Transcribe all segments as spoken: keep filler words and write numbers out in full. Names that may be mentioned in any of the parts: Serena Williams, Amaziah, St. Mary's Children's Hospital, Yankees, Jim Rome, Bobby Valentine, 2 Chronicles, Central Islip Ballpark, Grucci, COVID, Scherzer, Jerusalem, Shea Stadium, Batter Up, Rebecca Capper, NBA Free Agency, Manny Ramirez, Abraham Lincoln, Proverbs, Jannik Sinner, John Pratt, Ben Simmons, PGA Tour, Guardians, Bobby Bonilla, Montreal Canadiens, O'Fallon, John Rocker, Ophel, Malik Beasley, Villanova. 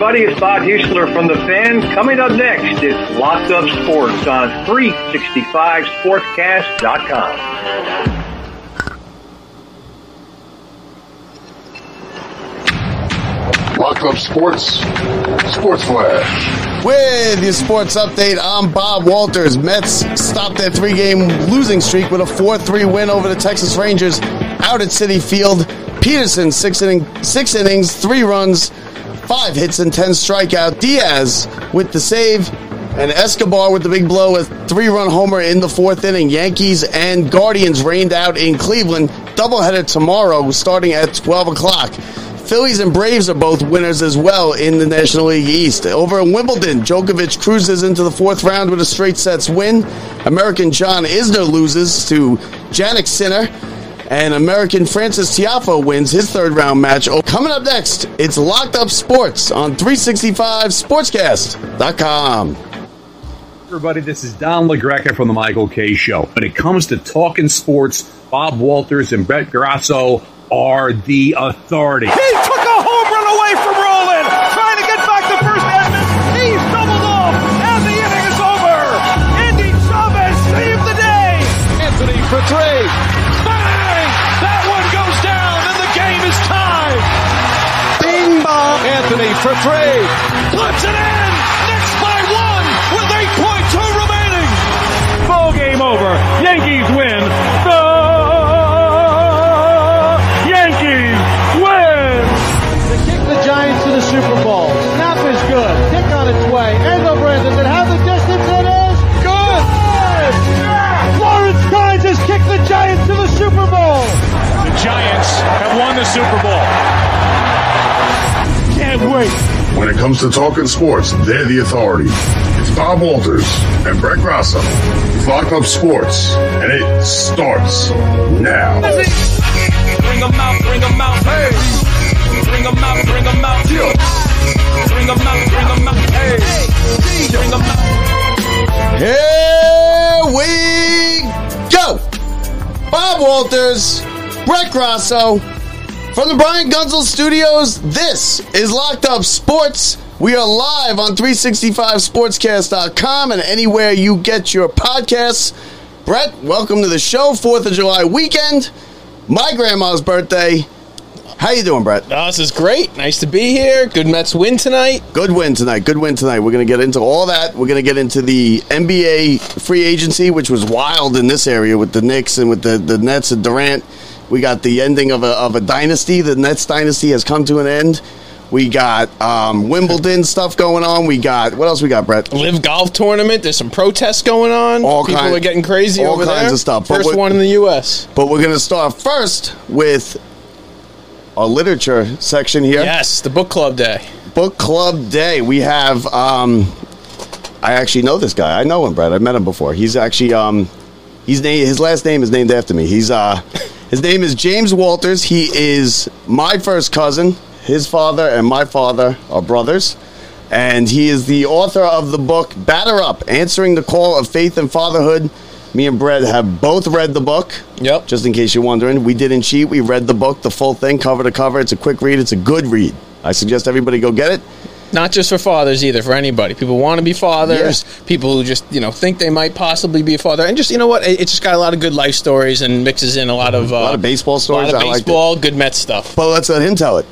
everybody. It's Bob Huesler from The Fan. Coming up next is Locked Up Sports on three sixty-five sports cast dot com. Locked Up Sports, Sports Flash. With your sports update, I'm Bob Walters. Mets stopped their three-game losing streak with a four three win over the Texas Rangers out at Citi Field. Peterson, six, inning, six innings, three runs, five hits, and ten strikeouts. Diaz with the save, and Escobar with the big blow, a three-run homer in the fourth inning. Yankees and Guardians rained out in Cleveland. Doubleheader tomorrow starting at twelve o'clock. Phillies and Braves are both winners as well in the National League East. Over in Wimbledon, Djokovic cruises into the fourth round with a straight sets win. American John Isner loses to Jannik Sinner, and American Francis Tiafoe wins his third round match. Coming up next, it's Locked Up Sports on three sixty-five sports cast dot com. Everybody, this is Don LaGreca from the Michael K. Show. When it comes to talking sports, Bob Walters and Brett Grasso are the authority. He took a home run away from Rowland, trying to get back to first. Edmund. He's doubled off as the inning is over. Indy Chavez saved the day. Anthony for three. Bang! That one goes down, and the game is tied. Bing bong. Anthony for three. Puts it in. Knicks by one with eight point two remaining. Ball game over. Yankees win. The Super Bowl. Snap is good. Kick on its way. End over end. Does it have the distance? It is good. Good. Yeah. Lawrence Guys has kicked the Giants to the Super Bowl. The Giants have won the Super Bowl. Can't wait. When it comes to talking sports, they're the authority. It's Bob Walters and Brett Grasso. It's Locked Up Sports, and it starts now. Bring them out, bring them out, hey. Bring them out, bring them out, yeah. Bring them out, bring them out, hey. Bring them out. Here we go. Bob Walters, Brett Grasso, from the Brian Gunzel Studios, this is Locked Up Sports. We are live on three sixty-five sports cast dot com and anywhere you get your podcasts. Brett, welcome to the show, fourth of July weekend, my grandma's birthday. How you doing, Brett? Oh, this is great. Nice to be here. Good Mets win tonight. Good win tonight. Good win tonight. We're going to get into all that. We're going to get into the N B A free agency, which was wild in this area with the Knicks and with the, the Nets and Durant. We got the ending of a of a dynasty. The Nets dynasty has come to an end. We got um, Wimbledon stuff going on. We got, what else we got, Brett? Live golf tournament. There's some protests going on. All People kind, are getting crazy over there. All kinds of stuff. First one in the U S. But we're going to start first with our literature section here. Yes, the book club day. Book club day. We have, um, I actually know this guy. I know him, Brad. I met him before. He's actually, um, he's na- his last name is named after me. He's uh, his name is James Walters. He is my first cousin. His father and my father are brothers. And he is the author of the book, Batter Up, Answering the Call of Faith and Fatherhood. Me and Brett have both read the book. Yep. Just in case you're wondering, we didn't cheat. We read the book, the full thing, cover to cover. It's a quick read. It's a good read. I suggest everybody go get it. Not just for fathers either, for anybody. People want to be fathers. Yeah. People who just, you know, think they might possibly be a father. And just, you know what? It, it's just got a lot of good life stories and mixes in a lot of... Uh, a lot of baseball stories. A lot of baseball, good Mets stuff. But let's let him tell it.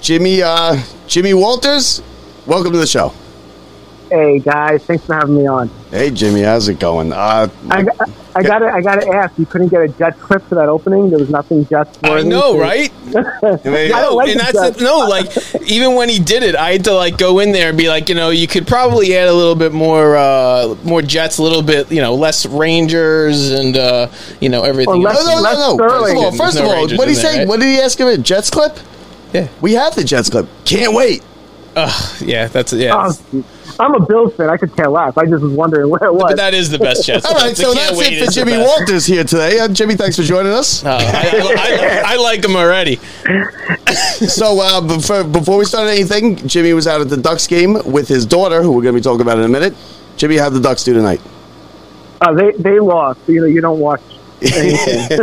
Jimmy, uh, Jimmy Walters, welcome to the show. Hey guys, thanks for having me on. Hey Jimmy, how's it going? Uh, I I got I got to ask, you couldn't get a Jets clip for that opening. There was nothing Jets. I know, to... right? I don't like and that's a, no, like even when he did it, I had to like go in there and be like, you know, you could probably add a little bit more, uh, more Jets, a little bit, you know, less Rangers and uh, you know everything. Well, else. Less, no, no, no, no. First of all, first no of all, what did he say? Right? What did he ask him? A Jets clip? Yeah, we have the Jets clip. Can't wait. Uh, yeah, that's yeah. Uh, I'm a Bills fan. I could care less. I just was wondering where it was. But that is the best chance. All right, so that's it for Jimmy Walters here today. Uh, Jimmy, thanks for joining us. Uh, I, I, I, I like him already. So uh, before, before we started anything, Jimmy was out at the Ducks game with his daughter, who we're going to be talking about in a minute. Jimmy, how'd the Ducks do tonight? Uh, they they lost. You know, you don't watch. anything.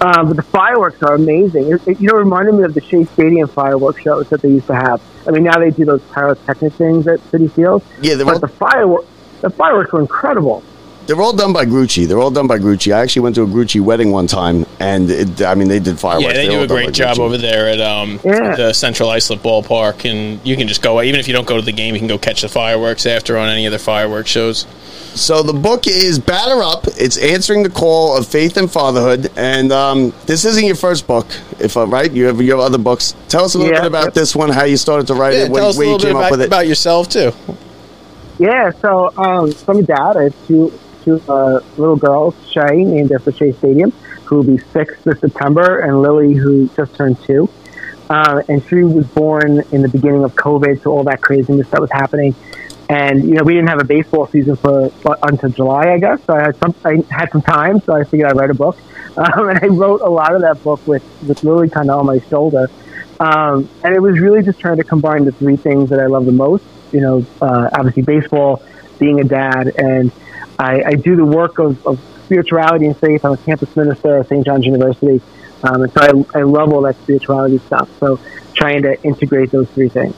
um, but the fireworks are amazing. It, it, you know, it reminded me of the Shea Stadium fireworks shows that they used to have. I mean, now they do those pyrotechnic things at Citi Field. Yeah, but all, the fireworks, the fireworks were incredible. They're all done by Grucci. They're all done by Grucci. I actually went to a Grucci wedding one time, and it, I mean, they did fireworks. Yeah, they They're do a great job over there at um, yeah. the Central Islip Ballpark, and you can just go, even if you don't go to the game, you can go catch the fireworks after on any of the fireworks shows. So the book is Batter Up. It's answering the call of faith and fatherhood, and um, this isn't your first book, if I'm right. You have, you have other books. Tell us a little yeah. bit about this one, how you started to write yeah, it, where, where you came about, up with it. About yourself, too. Yeah, so um, from dad, I have two... two uh, little girls, Shea, named after Shea Stadium, who will be six this September, and Lily, who just turned two. Uh, and she was born in the beginning of COVID, so all that craziness that was happening. And, you know, we didn't have a baseball season for until July, I guess, so I had some, I had some time, so I figured I'd write a book. Um, and I wrote a lot of that book with, with Lily kind of on my shoulder. Um, and it was really just trying to combine the three things that I love the most, you know, uh, obviously baseball, being a dad, and I, I do the work of, of spirituality and faith. I'm a campus minister at Saint John's University. Um, and so I, I love all that spirituality stuff. So trying to integrate those three things.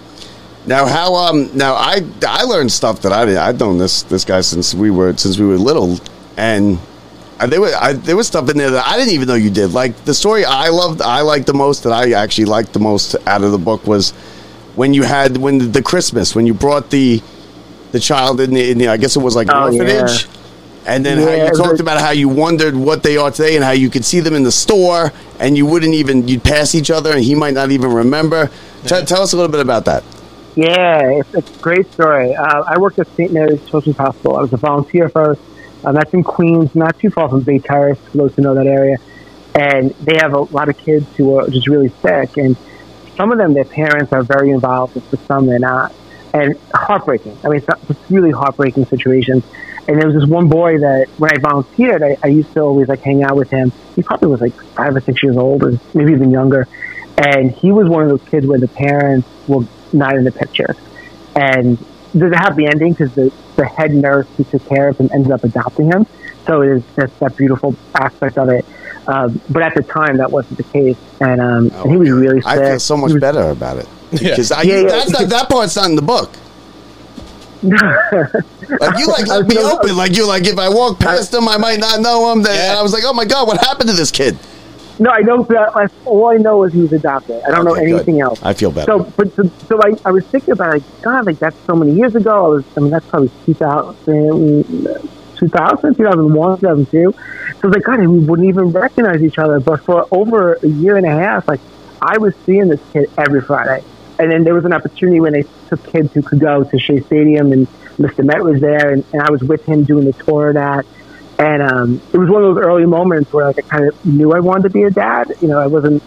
Now, how, um, now I, I learned stuff that I didn't, I've known this, this guy since we were, since we were little. And there was, I, there was stuff in there that I didn't even know you did. Like the story I loved, I liked the most that I actually liked the most out of the book was when you had, when the, the Christmas, when you brought the, The child in the, in the, I guess it was like an oh, orphanage. Yeah. And then yeah, how you talked about how you wondered what they are today and how you could see them in the store and you wouldn't even, you'd pass each other and he might not even remember. Yeah. T- tell us a little bit about that. Yeah, it's a great story. Uh, I worked at Saint Mary's Children's Hospital. I was a volunteer first. Um, that's in Queens, not too far from Bay Terrace, for those who know that area. And they have a lot of kids who are just really sick. And some of them, their parents are very involved, but for some they're not. And heartbreaking. I mean, it's, not, it's really heartbreaking situations. And there was this one boy that when I volunteered, I, I used to always like hang out with him. He probably was like five or six years old or maybe even younger. And he was one of those kids where the parents were not in the picture. And there's a happy ending because the, the head nurse who took care of him ended up adopting him. So it is just that beautiful aspect of it. Um, but at the time, that wasn't the case. And, um, oh, and he was really sick. I feel so much was, better about it. Because yeah. I yeah, that's yeah. Not, that part's not in the book. Like you like left me so, open. Like you like if I walk past I, him, I might not know him. Then yeah. I was like, oh my god, what happened to this kid? No, I don't. All I know is he was adopted. I don't okay, know anything good. Else. I feel better. So, but so, so I, I was thinking about it, like God, like that's so many years ago. I was, I mean, that's probably two thousand, two thousand, two thousand one, two thousand two. So I was like, God, we wouldn't even recognize each other. But for over a year and a half, like. I was seeing this kid every Friday. And then there was an opportunity when they took kids who could go to Shea Stadium, and Mister Met was there, and, and I was with him doing the tour of that. And um, it was one of those early moments where like, I kind of knew I wanted to be a dad. You know, I wasn't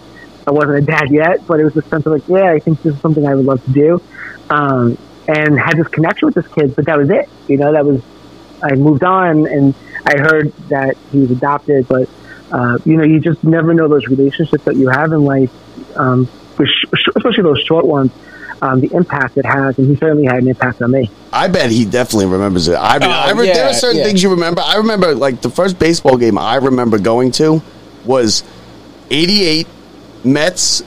I wasn't a dad yet, but it was this sense of like, yeah, I think this is something I would love to do. Um, and had this connection with this kid, but that was it. You know, that was, I moved on, and I heard that he was adopted, but, uh, you know, you just never know those relationships that you have in life. Um, especially those short ones, um, the impact it has, and he certainly had an impact on me. I bet he definitely remembers it. I, mean, uh, I re- yeah, there are certain yeah. things you remember. I remember, like, the first baseball game I remember going to was eighty-eight Mets,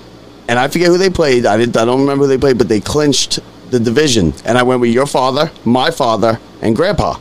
and I forget who they played. I didn't. I don't remember who they played, but they clinched the division, and I went with your father, my father, and Grandpa.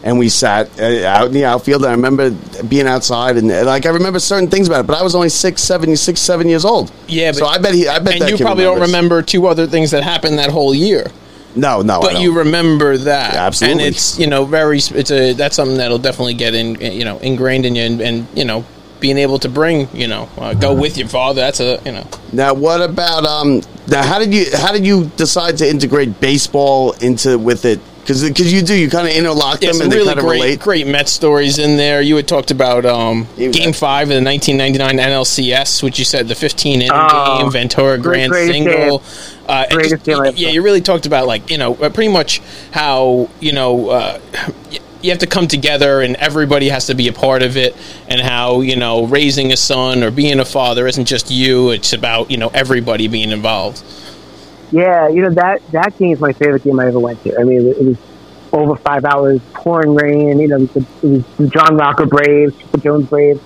And we sat out in the outfield. And I remember being outside, and like I remember certain things about it. But I was only six, seven, six, seven years old. Yeah, but so I bet he. I bet and that you kid probably remembers. Don't remember two other things that happened that whole year. No, no, but I don't. You remember that yeah, absolutely. And it's you know very. It's a that's something that'll definitely get in you know ingrained in you, and, and you know being able to bring you know uh, go with your father. That's a you know. Now what about um? Now how did you how did you decide to integrate baseball into with it? Because you do, you kind of interlock them yeah, and they really kind of great, relate. Great Mets stories in there. You had talked about um, Game five of the nineteen ninety-nine N L C S, which you said the fifteen-inning oh, game, Ventura grand single. Uh, just, yeah, you really talked about, like, you know, pretty much how, you know, uh, you have to come together and everybody has to be a part of it, and how, you know, raising a son or being a father isn't just you. It's about, you know, everybody being involved. Yeah, you know, that, that game is my favorite game I ever went to. I mean, it was over five hours, pouring rain. You know, it was the John Rocker Braves, the Jones Braves.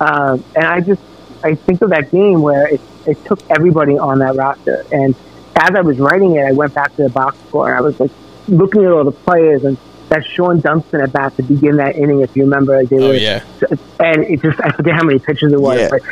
Um, and I just, I think of that game where it, it took everybody on that roster. And as I was writing it, I went back to the box score and I was like looking at all the players, and that Sean Dunston at bat to begin that inning, if you remember. Like they oh, were, yeah. And it just, I forget how many pitches it was, yeah. but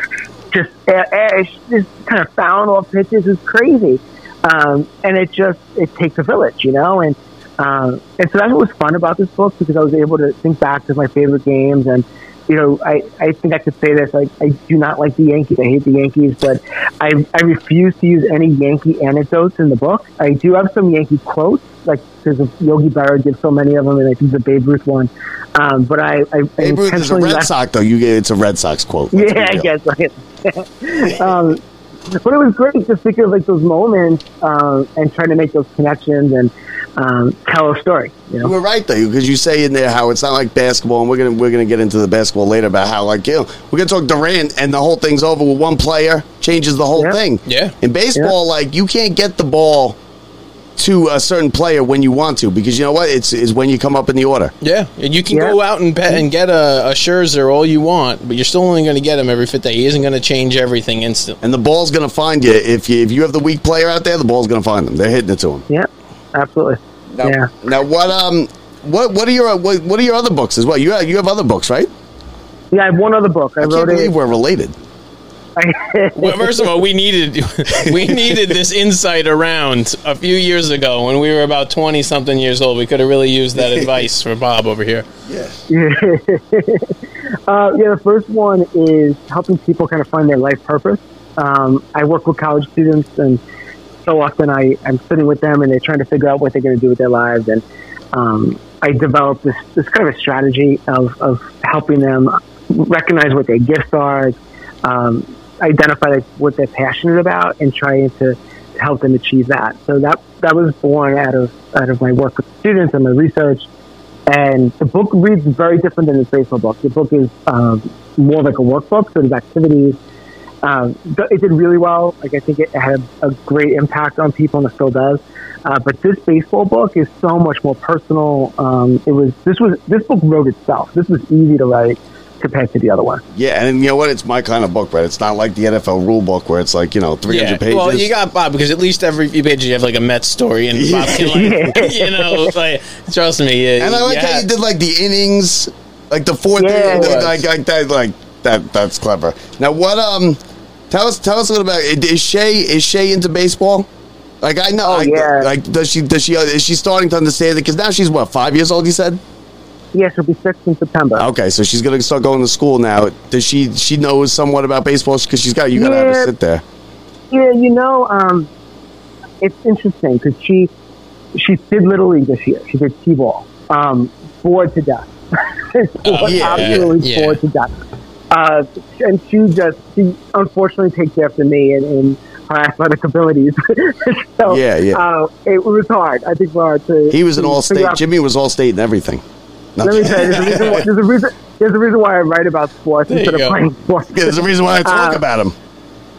just, just kind of found off pitches. It's crazy. Um, and it just, it takes a village, you know? And, um, and so that's what was fun about this book, because I was able to think back to my favorite games. And, you know, I, I think I could say this, like, I do not like the Yankees. I hate the Yankees, but I I refuse to use any Yankee anecdotes in the book. I do have some Yankee quotes, like, because Yogi Berra did so many of them, and I think the Babe Ruth one. Um, but I, I, I intentionally Red left... Sox, though. You, it's a Red Sox quote. That's yeah, I guess. Right? um, but it was great to think of, like, those moments um, and trying to make those connections and um, tell a story. You know? We're right, though, because you say in there how it's not like basketball, and we're gonna we're gonna get into the basketball later about how, like, you know, we're gonna talk Durant and the whole thing's over with one player changes the whole yeah. thing. Yeah. In baseball, yeah. like, you can't get the ball to a certain player when you want to, because you know what, it's is when you come up in the order. Yeah, and you can yeah. go out and bet and get a, a Scherzer all you want, but you're still only going to get him every fifth day. He isn't going to change everything instantly. And the ball's going to find you. If you if you have the weak player out there, the ball's going to find them. They're hitting it to him. Yeah, absolutely. Now, yeah. Now what um what what are your what, what are your other books as well? You have, you have other books, right? Yeah, I have one other book. I, I wrote can't believe it. We're related. Well, first of all, we needed we needed this insight around a few years ago when we were about twenty something years old. We could have really used that advice for Bob over here. Yes. Yeah. uh, yeah. The first one is helping people kind of find their life purpose. Um, I work with college students, and so often I I'm sitting with them and they're trying to figure out what they're going to do with their lives, and um, I developed this this kind of a strategy of of helping them recognize what their gifts are. Um, identify like, what they're passionate about and trying to help them achieve that. So that that was born out of out of my work with students and my research. And the book reads very different than the baseball book. The book is um, more like a workbook, so there's activities. Um, it did really well. Like I think it had a great impact on people, and it still does. Uh, but this baseball book is so much more personal. Um, it was this was this book wrote itself. This was easy to write compared to the other one. Yeah, and you know what? It's my kind of book, right? It's not like the N F L rule book where it's like, you know, three hundred yeah. pages. Well, you got Bob, because at least every few pages you have like a Mets story, and Bob can like, yeah. you know, like, trust me. You, and I like yeah. how you did like the innings, like the fourth yeah, inning, like, like that, like that. That's clever. Now, what? Um, tell us, tell us a little about. Is Shea is Shea into baseball? Like I know, oh, I, yeah. like does she does she is she starting to understand it? Because now she's what, five years old? You said. Yeah, she'll be six in September. Okay, so she's going to start going to school now. Does she she knows somewhat about baseball? Because she's got you got to yeah, have her sit there. Yeah, you know, um, it's interesting because she she did Little League this year. She did T-ball. Um, bored to death. Oh, yeah, absolutely yeah. bored to death. Uh, and she just she unfortunately takes after me and. and her athletic abilities. so, yeah, yeah. Uh, it was hard. I think for her to. He was an all state. Jimmy was all state and everything. Not Let me tell you, there's a, reason why, there's, a reason, there's a reason why I write about sports there instead of playing sports. Yeah, there's a reason why I talk um, about them.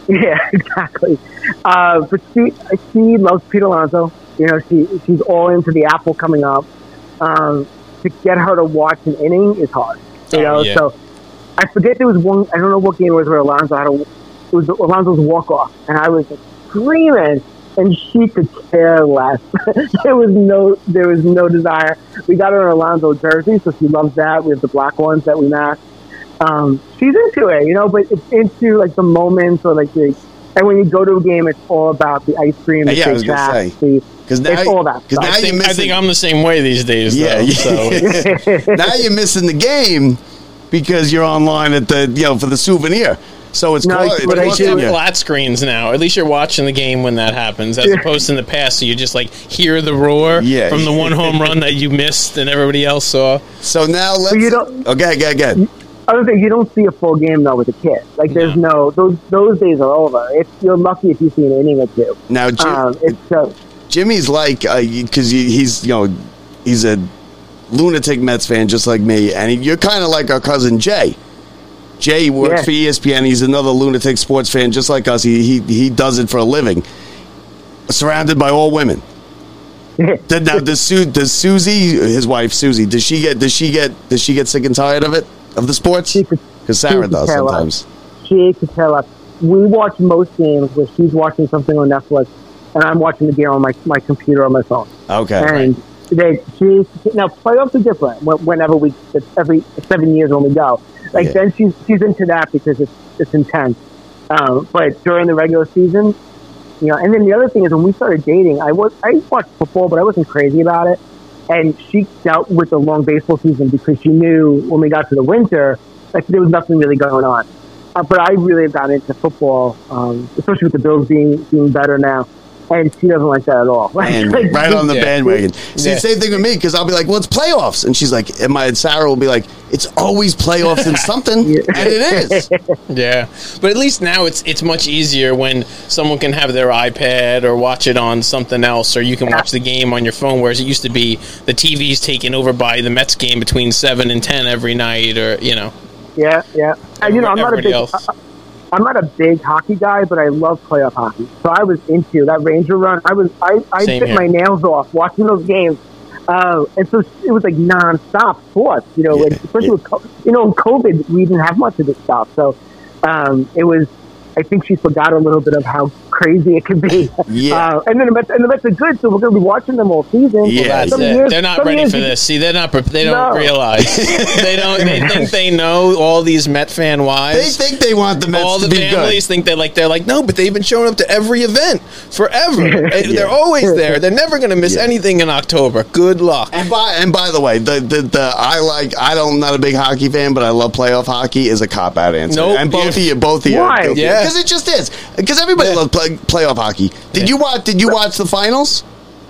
Yeah, exactly. Uh, but she, she loves Pete Alonso. You know, she she's all into the Apple coming up. Um, to get her to watch an inning is hard. You oh, know, yeah. so I forget there was one. I don't know what game it was where Alonso had a. It was Alonso's walk off, and I was screaming. And she could care less. there was no, there was no desire. We got her an Alonso jersey, so she loves that. We have the black ones that we match. Um, she's into it, you know. But it's into like the moments, or like the. And when you go to a game, it's all about the ice cream. The yeah, I was gonna say. Because now, now you're missing. I think I'm the same way these days. Though, yeah. yeah. So. Now you're missing the game because you're online at the you know for the souvenir. So it's no, called, it's you have flat screens now. At least you're watching the game when that happens, as opposed to in the past, so you just like hear the roar yeah. from the one home run that you missed and everybody else saw. So now let's. So you don't, okay, okay, okay. I was saying you don't see a full game though with a kid. Like there's no, no those those days are over. It's, you're lucky if you see an inning or two. Now Jim, um, it's, uh, Jimmy's like because uh, he's you know he's a lunatic Mets fan just like me, and you're kind of like our cousin Jay. Jay works yeah. for E S P N. He's another lunatic sports fan, just like us. He he he does it for a living. Surrounded by all women, Did, now does Su- does Susie, his wife Susie, does she get does she get does she get sick and tired of it, of the sports? Because Sarah does sometimes. Up. She could tell us. We watch most games where she's watching something on Netflix, and I'm watching the game on my my computer on my phone. Okay. And they she now playoffs are different. Whenever we it's every seven years when we go, like yeah. then she's she's into that because it's it's intense. Um, but during the regular season. You know, and then the other thing is when we started dating, I was I watched football, but I wasn't crazy about it. And she dealt with the long baseball season because she knew when we got to the winter, like there was nothing really going on. Uh, but I really got into football, um, especially with the Bills being being better now. And she doesn't like that at all. And like, right on the yeah. bandwagon. See, yeah. same thing with me, because I'll be like, well, it's playoffs. And she's like, and my and Sarah will be like, it's always playoffs and something. yeah. And it is. Yeah. But at least now it's it's much easier when someone can have their iPad or watch it on something else, or you can watch the game on your phone, whereas it used to be the T V's taken over by the Mets game between seven and ten every night, or, you know. Yeah, yeah. And, you know, I'm not a big... I, I'm not a big hockey guy, but I love playoff hockey. So I was into that Ranger run. I was I, I bit here. my nails off watching those games, uh, and so it was like nonstop sports. You know, yeah, like, especially yeah. with co- you know COVID, we didn't have much of this stuff. So um, it was. I think she forgot a little bit of how crazy it could be. yeah. Uh, and then the Mets, and the Mets are good, so we're going to be watching them all season. Yeah, some years, they're not ready for this. See, they're not. They don't no. realize. they don't. They think they know all these Met fan wives. They think they want the Mets. All the to be families good. think they like. They're like, no, but they've been showing up to every event forever. yeah. They're always there. They're never going to miss yeah. anything in October. Good luck. And by and by the way, the the, the I like. I don't. I'm not a big hockey fan, but I love playoff hockey. Is a cop out answer. Nope. And both yeah. of you, both of you, why? Both yeah. Because it just is. Because everybody yeah. loves play, playoff hockey. Did yeah. you watch? Did you watch the finals?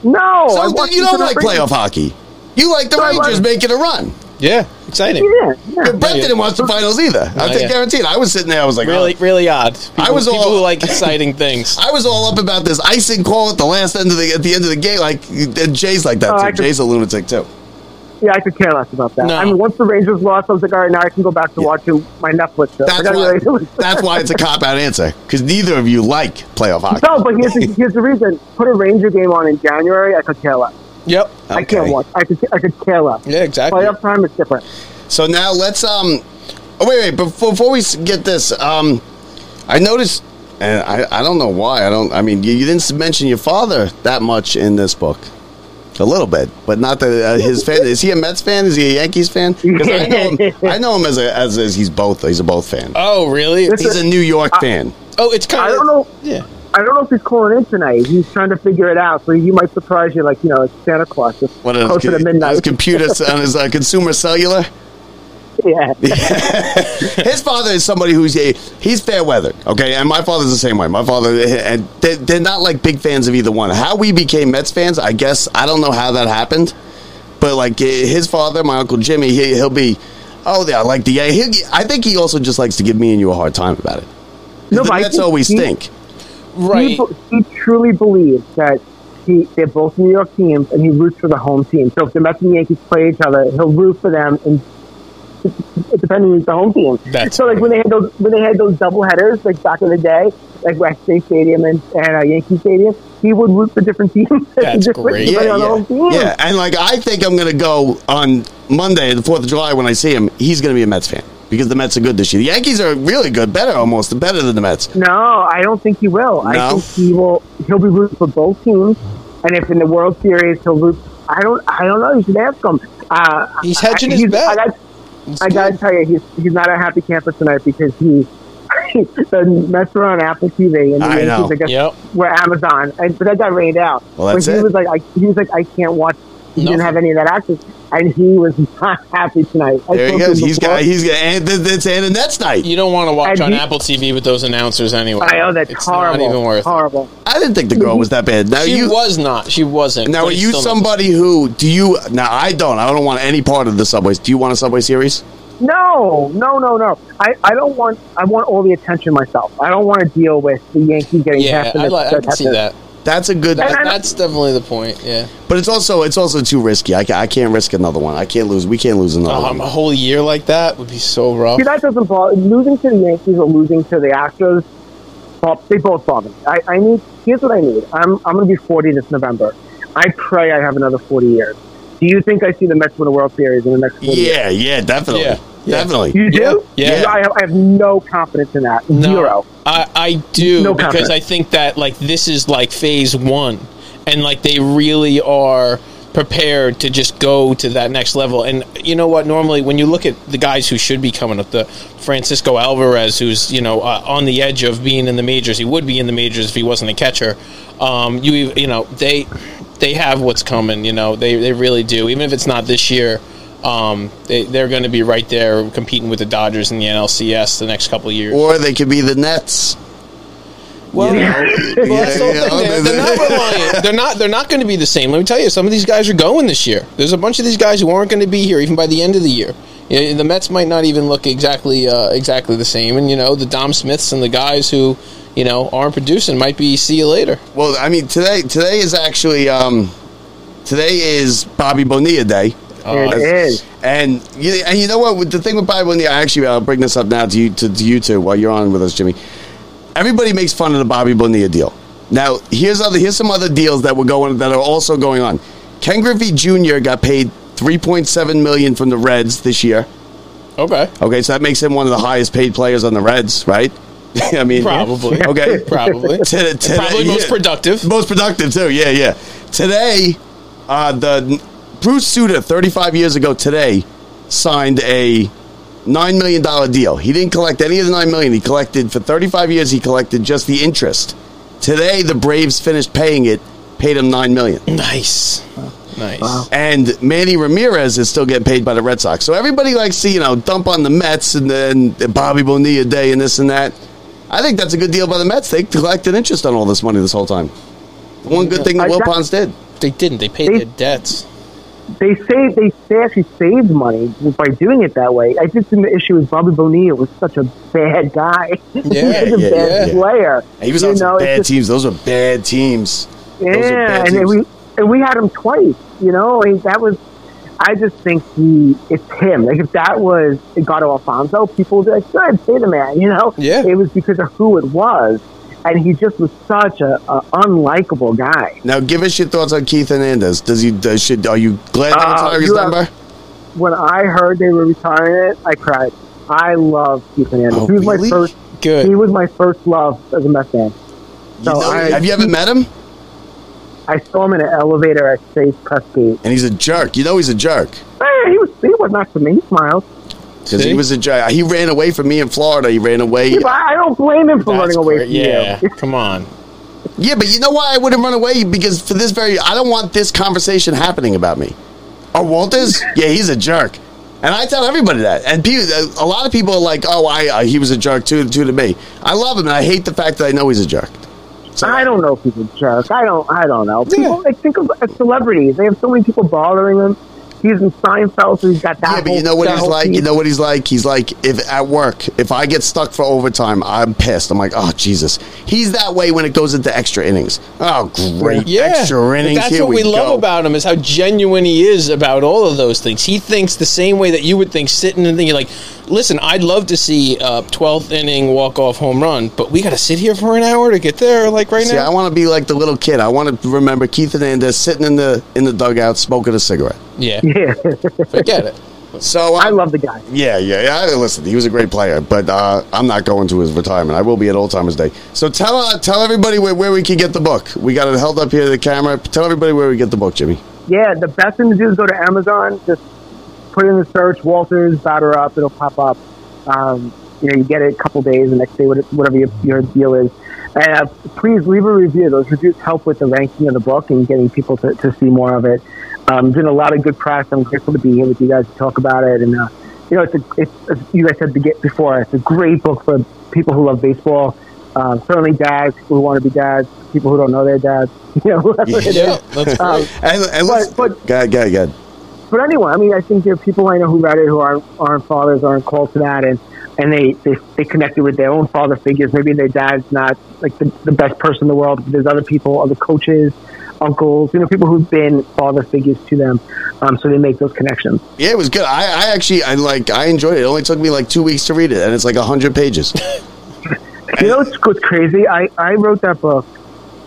No. So you don't like playoff hockey. You like the so Rangers like- making a run. Yeah, exciting. Yeah, yeah. Brett yeah, yeah. didn't watch the finals either. No, I think yeah. guaranteed. I was sitting there. I was like, really, oh. really odd. People, I was people all, who like exciting things. I was all up about this icing call at the last end of the at the end of the game. Like and Jay's like that oh, too. Could- Jay's a lunatic too. Yeah, I could care less about that. No. I mean, once the Rangers lost, I was like, all right, now I can go back to yeah. watching my Netflix show. That's why, that's why it's a cop-out answer, because neither of you like playoff hockey. No, but here's the, here's the reason. Put a Ranger game on in January, I could care less. Yep. Okay. I can't watch. I could, I could care less. Yeah, exactly. Playoff time is different. So now let's – um. Oh, wait, wait. Before, before we get this, um, I noticed – and I, I don't know why. I don't – I mean, you, you didn't mention your father that much in this book. A little bit, but not that uh, his fan. Is he a Mets fan? Is he a Yankees fan? Because I know him, I know him as, a, as as he's both. He's a both fan. Oh, really? He's a, a New York I, fan. Oh, it's kind I of. I don't know. Yeah. I don't know if he's calling in tonight. He's trying to figure it out, so you might surprise you, like you know, it's Santa Claus. It's closer to midnight. His computer on his uh, consumer cellular. Yeah. His father is somebody who's a he's fair weather, okay? And my father's the same way. My father and they, they're not like big fans of either one. How we became Mets fans, I guess I don't know how that happened, but like his father, my uncle Jimmy, he, he'll be, oh yeah, I like the Yankees. I think he also just likes to give me and you a hard time about it. No, but Mets always he, stink, right? He, he truly believes that he, they're both New York teams, and he roots for the home team. So if the Mets and Yankees play each other, he'll root for them and. Depending on the home team. That's so, like when they had those when they had those double headers, like back in the day, like at Shea Stadium and, and uh, Yankee Stadium, he would root for different teams. That's different, great. Yeah, yeah. On the home team. Yeah, and like I think I'm gonna go on Monday, the Fourth of July, when I see him. He's gonna be a Mets fan because the Mets are good this year. The Yankees are really good, better almost, better than the Mets. No, I don't think he will. No? I think he will. He'll be rooting for both teams, and if in the World Series he'll root, I don't. I don't know. You should ask him. Uh, he's hedging I, his he's, bet. I, I gotta tell you, he's he's not a happy camper tonight because he the Mets were on Apple T V and the I Yankees, I guess, yep. were Amazon, and but that got rained out. Well, that's but he it. was like, I, he was like, I can't watch. He nope. didn't have any of that access, and he was not happy tonight. I there he goes. He's before. got. He's got. And it's and the Nets night. You don't want to watch and on he, Apple T V with those announcers anyway. I know that's it's horrible. Not even worth horrible. It. I didn't think the girl was that bad. Now she you, was not. She wasn't. Now are you somebody who do you? Now I don't. I don't want any part of the subways. Do you want a Subway Series? No, no, no, no. I, I don't want. I want all the attention myself. I don't want to deal with the Yankees getting. Yeah, half the I, like, I can see to, that. That's a good. That, that's definitely the point. Yeah, but it's also it's also too risky. I, I can't risk another one. I can't lose. We can't lose another um, one. A whole year like that would be so rough. See, that doesn't bother. Losing to the Yankees or losing to the Astros, they both bother me. I, I need. Here's what I need. I'm I'm going to be forty this November. I pray I have another forty years. Do you think I see the Mets win a World Series in the next forty yeah, years? Yeah, definitely. Yeah, definitely. You do? Yeah. yeah. I, have, I have no confidence in that. No, Zero. I, I do no because confidence. I think that like this is like phase one, and like they really are prepared to just go to that next level. And you know what? Normally, when you look at the guys who should be coming up, the Francisco Alvarez, who's you know uh, on the edge of being in the majors, he would be in the majors if he wasn't a catcher. Um, you you know they they have what's coming. You know they they really do. Even if it's not this year, um, they they're going to be right there competing with the Dodgers in the N L C S the next couple of years. Or they could be the Nets. Well, yeah. well yeah, that's the whole thing. They're, they're not reliant. They're not. They're not going to be the same. Let me tell you, some of these guys are going this year. There's a bunch of these guys who aren't going to be here even by the end of the year. You know, the Mets might not even look exactly uh, exactly the same. And you know, the Dom Smiths and the guys who you know aren't producing might be see you later. Well, I mean, today today is actually um, today is Bobby Bonilla Day. Uh, it is. And you, and you know what? With the thing with Bobby Bonilla, actually, I'll bring this up now to you to, to you two while you're on with us, Jimmy. Everybody makes fun of the Bobby Bonilla deal. Now, here's other here's some other deals that were going that are also going on. Ken Griffey Junior got paid three point seven million dollars from the Reds this year. Okay. Okay, so that makes him one of the highest paid players on the Reds, right? I mean, probably. Okay, probably. Today, today, probably most yeah, productive. Most productive too. Yeah, yeah. Today, uh, the Bruce Sutter, thirty-five years ago today, signed a nine million dollars deal. He didn't collect any of the nine million dollars. He collected, for thirty-five years, he collected just the interest. Today, the Braves finished paying it, paid him nine million dollars. Nice. Wow. Nice. Wow. And Manny Ramirez is still getting paid by the Red Sox. So everybody likes to, you know, dump on the Mets and then Bobby Bonilla Day and this and that. I think that's a good deal by the Mets. They collected interest on all this money this whole time. The one good thing that Wilpons did. They didn't. They paid they- their debts. They saved. They, they actually saved money by doing it that way. I just think the issue is Bobby Bonilla was such a bad guy. Yeah, he was a yeah, bad yeah. player. Yeah, he was on some bad just, teams. Those are bad teams. Yeah, Those are bad teams. and we and we had him twice. You know, and that was. I just think he. It's him. Like if that was Edgardo Alfonso, people would be like, "Good, say the man." You know. Yeah. It was because of who it was, and he just was such a, a unlikable guy. Now, give us your thoughts on Keith Hernandez. Does he? Does, should are you glad they retired uh, his number? When I heard they were retiring it, I cried. I love Keith Hernandez. Oh, he was really? my first. Good. He was my first love as a Mets fan. So you know, I, have you ever met him? I saw him in an elevator at Safe Prescott. And he's a jerk. You know he's a jerk. Hey, he was. He was not to me. He smiled. Because he was a giant. He ran away from me in Florida. He ran away. Yeah, I don't blame him for That's running away great. from yeah. you. Yeah, come on. Yeah, but you know why I wouldn't run away? Because for this very, I don't want this conversation happening about me. Oh, Walters? Yeah, he's a jerk. And I tell everybody that. And people, a lot of people are like, oh, I uh, he was a jerk too, too to me. I love him, and I hate the fact that I know he's a jerk. So, I don't know if he's a jerk. I don't, I don't know. People, yeah. like, think of celebrities. They have so many people bothering them. He's in Seinfeld, so he's got that. Yeah, but you know what he's like? Piece. You know what he's like? He's like, if at work, if I get stuck for overtime, I'm pissed. I'm like, oh, Jesus. He's that way when it goes into extra innings. Oh, great. Yeah. Extra innings. That's Here what we, we love go. about him is how genuine he is about all of those things. He thinks the same way that you would think, sitting and thinking, like, listen, I'd love to see a twelfth inning walk-off home run, but we got to sit here for an hour to get there, like right see, now? See, I want to be like the little kid. I want to remember Keith Hernandez sitting in the in the dugout smoking a cigarette. Yeah. Yeah. Forget it. So um, I love the guy. Yeah, yeah, yeah. Listen, he was a great player, but uh, I'm not going to his retirement. I will be at Old Timers Day. So tell uh, tell everybody where, where we can get the book. We got it held up here to the camera. Tell everybody where we get the book, Jimmy. Yeah, the best thing to do is go to Amazon. Just put in the search, Walters, Batter Up. It'll pop up. Um, you know, you get it a couple days, the next day, whatever your, your deal is. And uh, please leave a review. Those reviews help with the ranking of the book and getting people to, to see more of it. Um, doing a lot of good press. I'm grateful to be here with you guys to talk about it. And, uh, you know, it's, a, it's as you guys said before, it's a great book for people who love baseball. Um, certainly dads, people who want to be dads, people who don't know their dads. You know, whoever yeah, it yeah, is. That's um, and, and but, but, go ahead, go ahead, go ahead. But anyway, I mean, I think there are people I know who read it who aren't, aren't fathers, aren't called to that. And, and they, they, they connected with their own father figures. Maybe their dad's not, like, the, the best person in the world. But there's other people, other coaches, uncles, you know, people who've been father figures to them, um, so they make those connections. Yeah, it was good. I, I actually, I like, I enjoyed it. It only took me like two weeks to read it, and it's like a hundred pages. You know what's, what's crazy? I, I wrote that book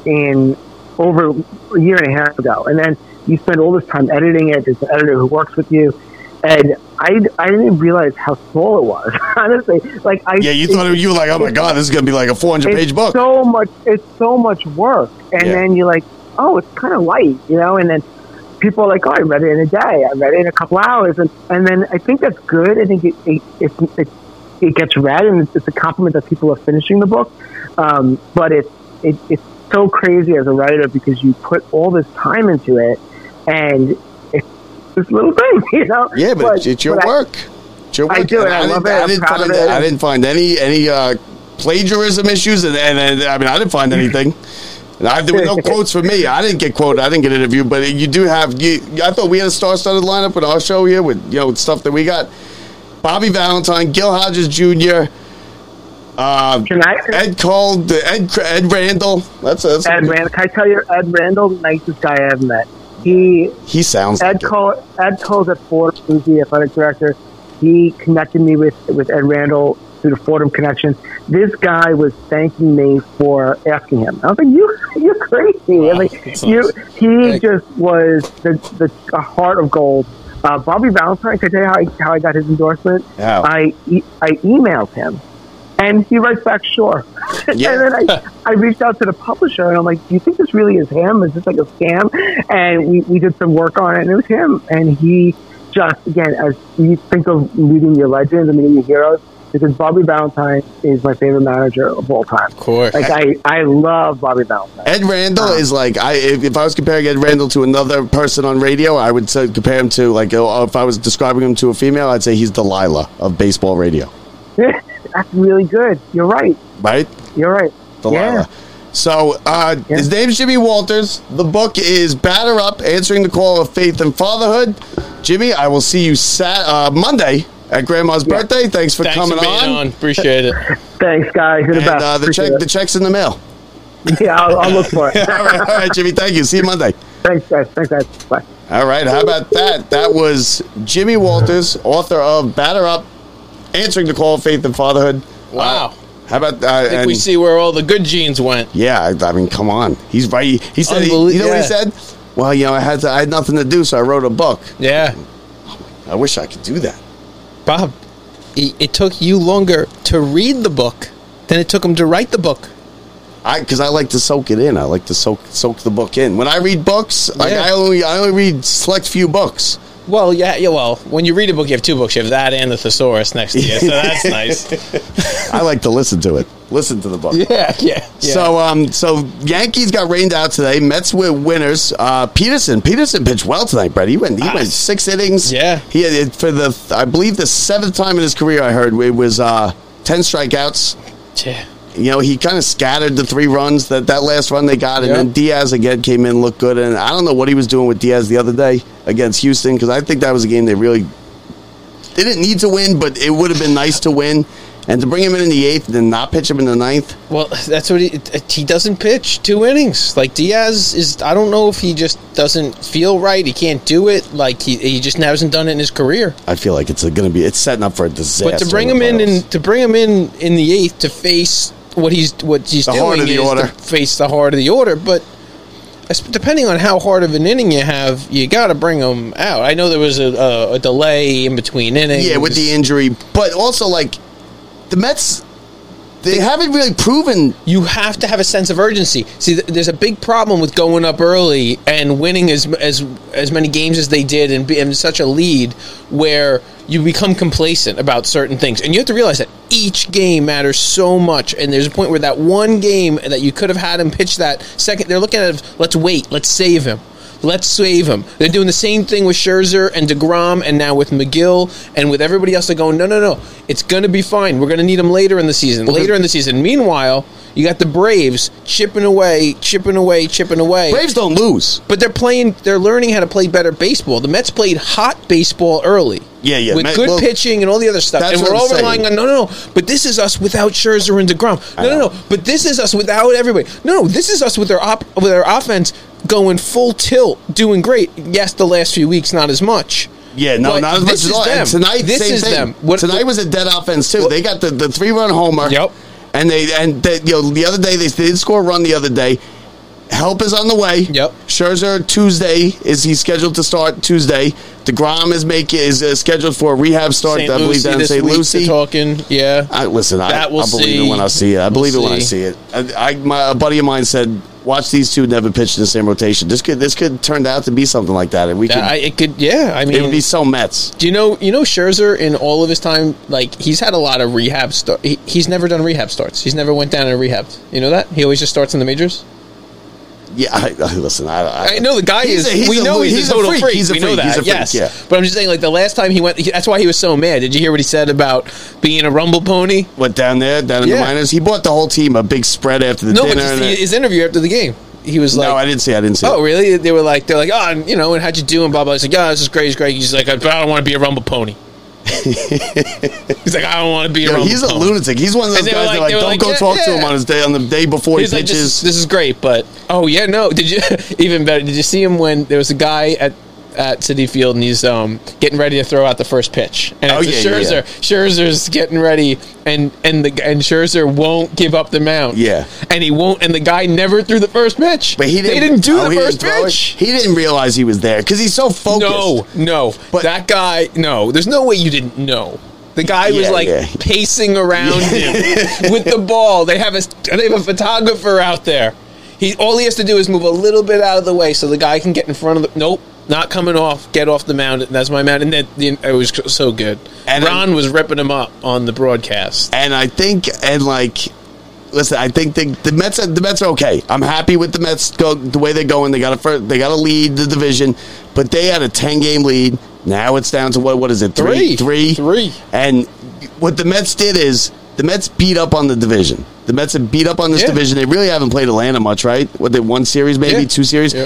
in over a year and a half ago. And then you spend all this time editing it. There's an editor who works with you. And I, I didn't realize how small it was, honestly. Like I yeah, you thought it, you were like, oh my god, this is going to be like a four hundred page book. So much, it's so much work, and yeah. then you're like, oh, it's kind of light, you know. And then people are like, oh, I read it in a day, I read it in a couple hours, and, and then I think that's good. I think it it it, it, it gets read, and it's a compliment that people are finishing the book. Um, but it's it, it's so crazy as a writer because you put all this time into it, and this little thing, you know? Yeah, but, but it's your but work. I, it's your work. I do, and I, I love it. I didn't, I'm proud of it. I didn't find any any uh, plagiarism issues, and, and, and I mean, I didn't find anything. And I, there were no quotes for me. I didn't get quoted. I didn't get interviewed, but you do have, you, I thought we had a star-studded lineup with our show here with, you know, stuff that we got. Bobby Valentine, Gil Hodges Junior, Uh, can I, Ed Cole, Ed, Ed Randall. That's, that's Ed Randall. Can I tell you, Ed Randall, the nicest guy I ever met. He he sounds Ed like Cole, it. Ed Cole's at Fordham, who's the athletic director. He connected me with, with Ed Randall through the Fordham connection. This guy was thanking me for asking him. I was like, you, you're crazy. Wow, I was like, you, he Thank just was the, the heart of gold. Uh, Bobby Valentine, can I tell you how I, how I got his endorsement? Wow. I, I emailed him, and he writes back, sure. Yeah. And then I, I reached out to the publisher, and I'm like, do you think this really is him? Is this like a scam? And we, we did some work on it, and it was him. And he just, again, as you think of meeting your legends and meeting your heroes, because Bobby Valentine is my favorite manager of all time. Of course. Like, I, I love Bobby Valentine. Ed Randall um, is like, I if, if I was comparing Ed Randall to another person on radio, I would say, compare him to, like, if I was describing him to a female, I'd say he's Delilah of baseball radio. That's really good. You're right. Right? You're right. Delilah. Yeah. So, uh, yeah. His name's Jimmy Walters. The book is Batter Up, Answering the Call of Faith and Fatherhood. Jimmy, I will see you sat- uh, Monday at Grandma's yeah. birthday. Thanks for Thanks coming for being on. on. Appreciate it. Thanks, guys. You're the best. Uh, the, check, the check's in the mail. Yeah, I'll, I'll look for it. all, right, all right, Jimmy. Thank you. See you Monday. Thanks, guys. Thanks, guys. Bye. All right. How about that? That was Jimmy Walters, author of Batter Up, Answering the Call of Faith and Fatherhood. Wow. Uh, how about... Uh, I think and, we see where all the good genes went. Yeah, I, I mean, come on. He's right. He, he said... He, you know yeah. what he said? Well, you know, I had to, I had nothing to do, so I wrote a book. Yeah. I wish I could do that. Bob, it, it took you longer to read the book than it took him to write the book. I Because I like to soak it in. I like to soak soak the book in. When I read books, yeah. like I only I only read select few books. Well, yeah, yeah. Well, when you read a book, you have two books. You have that and the thesaurus next to you, so that's nice. I like to listen to it. Listen to the book. Yeah, yeah. yeah. So, um, so Yankees got rained out today. Mets were winners. Uh, Peterson, Peterson pitched well tonight, Brett. He went, he went six innings. Yeah, he had for the, I believe, the seventh time in his career. I heard it was uh, ten strikeouts. Yeah. You know, he kind of scattered the three runs that that last run they got, and yep. then Diaz again came in, looked good, and I don't know what he was doing with Diaz the other day against Houston because I think that was a game they really didn't need to win, but it would have been nice to win, and to bring him in in the eighth and then not pitch him in the ninth. Well, that's what he he doesn't pitch two innings. Like Diaz is, I don't know if he just doesn't feel right. He can't do it. Like he he just hasn't done it in his career. I feel like it's going to be it's setting up for a disaster. But to bring him in and to bring him in in the eighth to face. What he's what he's the doing is order. to face the heart of the order, but depending on how hard of an inning you have, you got to bring him out. I know there was a, a, a delay in between innings. Yeah, with the injury, but also like the Mets, they, they haven't really proven. You have to have a sense of urgency. See, there's a big problem with going up early and winning as as as many games as they did and be in such a lead where. You become complacent about certain things. And you have to realize that each game matters so much. And there's a point where that one game that you could have had him pitch that second, they're looking at it, let's wait, let's save him. Let's save him. They're doing the same thing with Scherzer and DeGrom and now with McGill and with everybody else. They're going, no, no, no. It's going to be fine. We're going to need him later in the season. Later in the season. Meanwhile, you got the Braves chipping away, chipping away, chipping away. Braves don't lose. But they're playing. They're learning how to play better baseball. The Mets played hot baseball early. Yeah, yeah. With Met, good well, pitching and all the other stuff. And we're all relying on, no, no, no. But this is us without Scherzer and DeGrom. No, no, no, no. But this is us without everybody. No, no. This is us with our op- with our offense going full tilt, doing great. Yes, the last few weeks, not as much. Yeah, no, but not as much as all. And tonight, this same is thing. Them. What, tonight what, was a dead offense, too. What, they got the, the three-run homer. Yep. And they and they, you know the other day, they, they did score a run the other day. help is on the way. Yep. Scherzer Tuesday is he's scheduled to start Tuesday. DeGrom is make is uh, scheduled for a rehab start. Saint I believe down in Saint Lucie. Talking, yeah. I, listen, that I, we'll I believe see. it when I see it. I we'll believe see. it when I see it. I, I my a buddy of mine said, watch these two never pitch in the same rotation. This could this could turn out to be something like that, and we could. I, it could, yeah. I mean, it would be so Mets. Do you know? You know, Scherzer in all of his time, like he's had a lot of rehab start. He, he's never done rehab starts. He's never went down and rehabbed. You know that he always just starts in the majors. Yeah, I, I, listen, I, I, I know the guy is. A, he's we a, know he's, he's a total freak. freak. He's a we freak. know that. He's a freak, yes, yeah. But I'm just saying, like the last time he went, he, that's why he was so mad. Did you hear what he said about being a rumble pony? Went down there, down in yeah. the minors. He bought the whole team a big spread after the no, dinner. No, but just his interview after the game, he was like, "No, I didn't see. I didn't see." Oh, really? They were like, "They're like, oh, and, you know, and how'd you do?" And blah blah. He's like, "Yeah, oh, this is great. It's great." He's like, "But I don't want to be a rumble pony." He's like, I don't want to be Yo, around. He's a lunatic. He's one of those guys like, that like, don't like, go yeah, talk yeah. to him on his day on the day before he's he pitches. Like, this, this is great, but oh yeah, no. Did you even better? Did you see him when there was a guy at at Citi Field and he's um getting ready to throw out the first pitch? And oh, it's yeah, Scherzer. Yeah. Scherzer's getting ready, and and the and Scherzer won't give up the mound. Yeah, and he won't. And the guy never threw the first pitch. But he didn't, they didn't do oh, the first pitch. It? He didn't realize he was there because he's so focused. No, no. But that guy, no. There's no way you didn't know. The guy was yeah, like yeah. pacing around yeah. him with the ball. They have a they have a photographer out there. He all he has to do is move a little bit out of the way so the guy can get in front of the. Nope. Not coming off. Get off the mound. That's my mound. And that it was so good. And Ron I, was ripping him up on the broadcast. And I think and like, listen, I think the, the Mets are, the Mets are okay. I'm happy with the Mets go, the way they're going. They got a they got to lead the division, but they had a ten game lead. Now it's down to what what is it three three three. And what the Mets did is the Mets beat up on the division. The Mets have beat up on this yeah. division. They really haven't played Atlanta much, right? What they one series maybe yeah. two series. Yeah.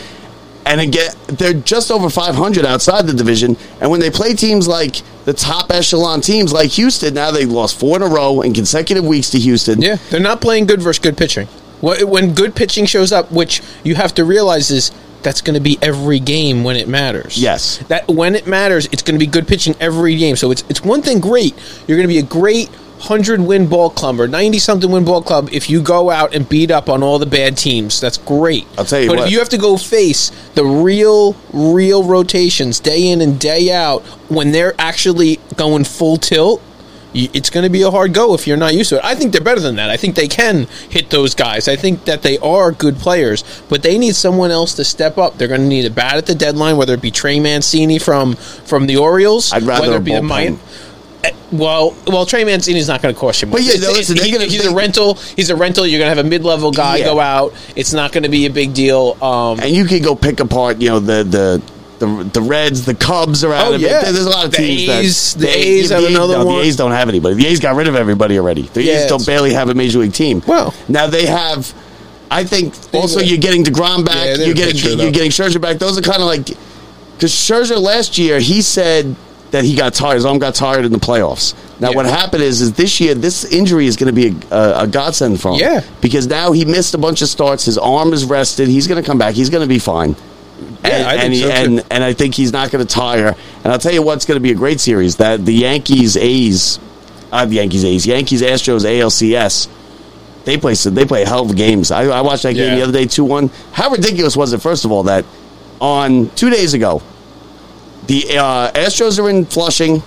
And again, they're just over five hundred outside the division. And when they play teams like the top echelon teams like Houston, now they lost four in a row in consecutive weeks to Houston. Yeah, they're not playing good versus good pitching. When good pitching shows up, which you have to realize is that's going to be every game when it matters. Yes. that When it matters, it's going to be good pitching every game. So it's it's one thing great. You're going to be a great one hundred win ball club or ninety-something win ball club if you go out and beat up on all the bad teams. That's great. I'll tell you But what. if you have to go face the real, real rotations day in and day out when they're actually going full tilt, it's going to be a hard go if you're not used to it. I think they're better than that. I think they can hit those guys. I think that they are good players, but they need someone else to step up. They're going to need a bat at the deadline, whether it be Trey Mancini from, from the Orioles. I'd rather whether it be the Miami. Well, well, Trey Mancini's not going to cost you much. But yeah, no, listen, he, gonna, he's they, a rental. He's a rental. You're going to have a mid-level guy yeah. go out. It's not going to be a big deal. Um, and you can go pick apart, you know, the the the, the Reds, the Cubs are out. Oh, yeah. There's a lot of teams. The A's, that, the A's, the A's have the, another no, one. The A's don't have anybody. The A's got rid of everybody already. The yeah, A's don't barely have a major league team. Well, now they have. I think they, also you're getting DeGrom back. Yeah, you're getting pitcher, you're getting Scherzer back. Those are kind of like because Scherzer last year he said. That he got tired. His arm got tired in the playoffs. Now, yeah. what happened is, is this year, this injury is going to be a, a, a godsend for him. Yeah. Because now he missed a bunch of starts. His arm is rested. He's going to come back. He's going to be fine. And, yeah, I think and, he, so and, and I think he's not going to tire. And I'll tell you what's going to be a great series. That The Yankees, A's, uh, the Yankees, A's, Yankees, Astros, A L C S, they play, they play a hell of games. I, I watched that game yeah. the other day, two one. How ridiculous was it, first of all, that on two days ago, The uh, Astros are in Flushing.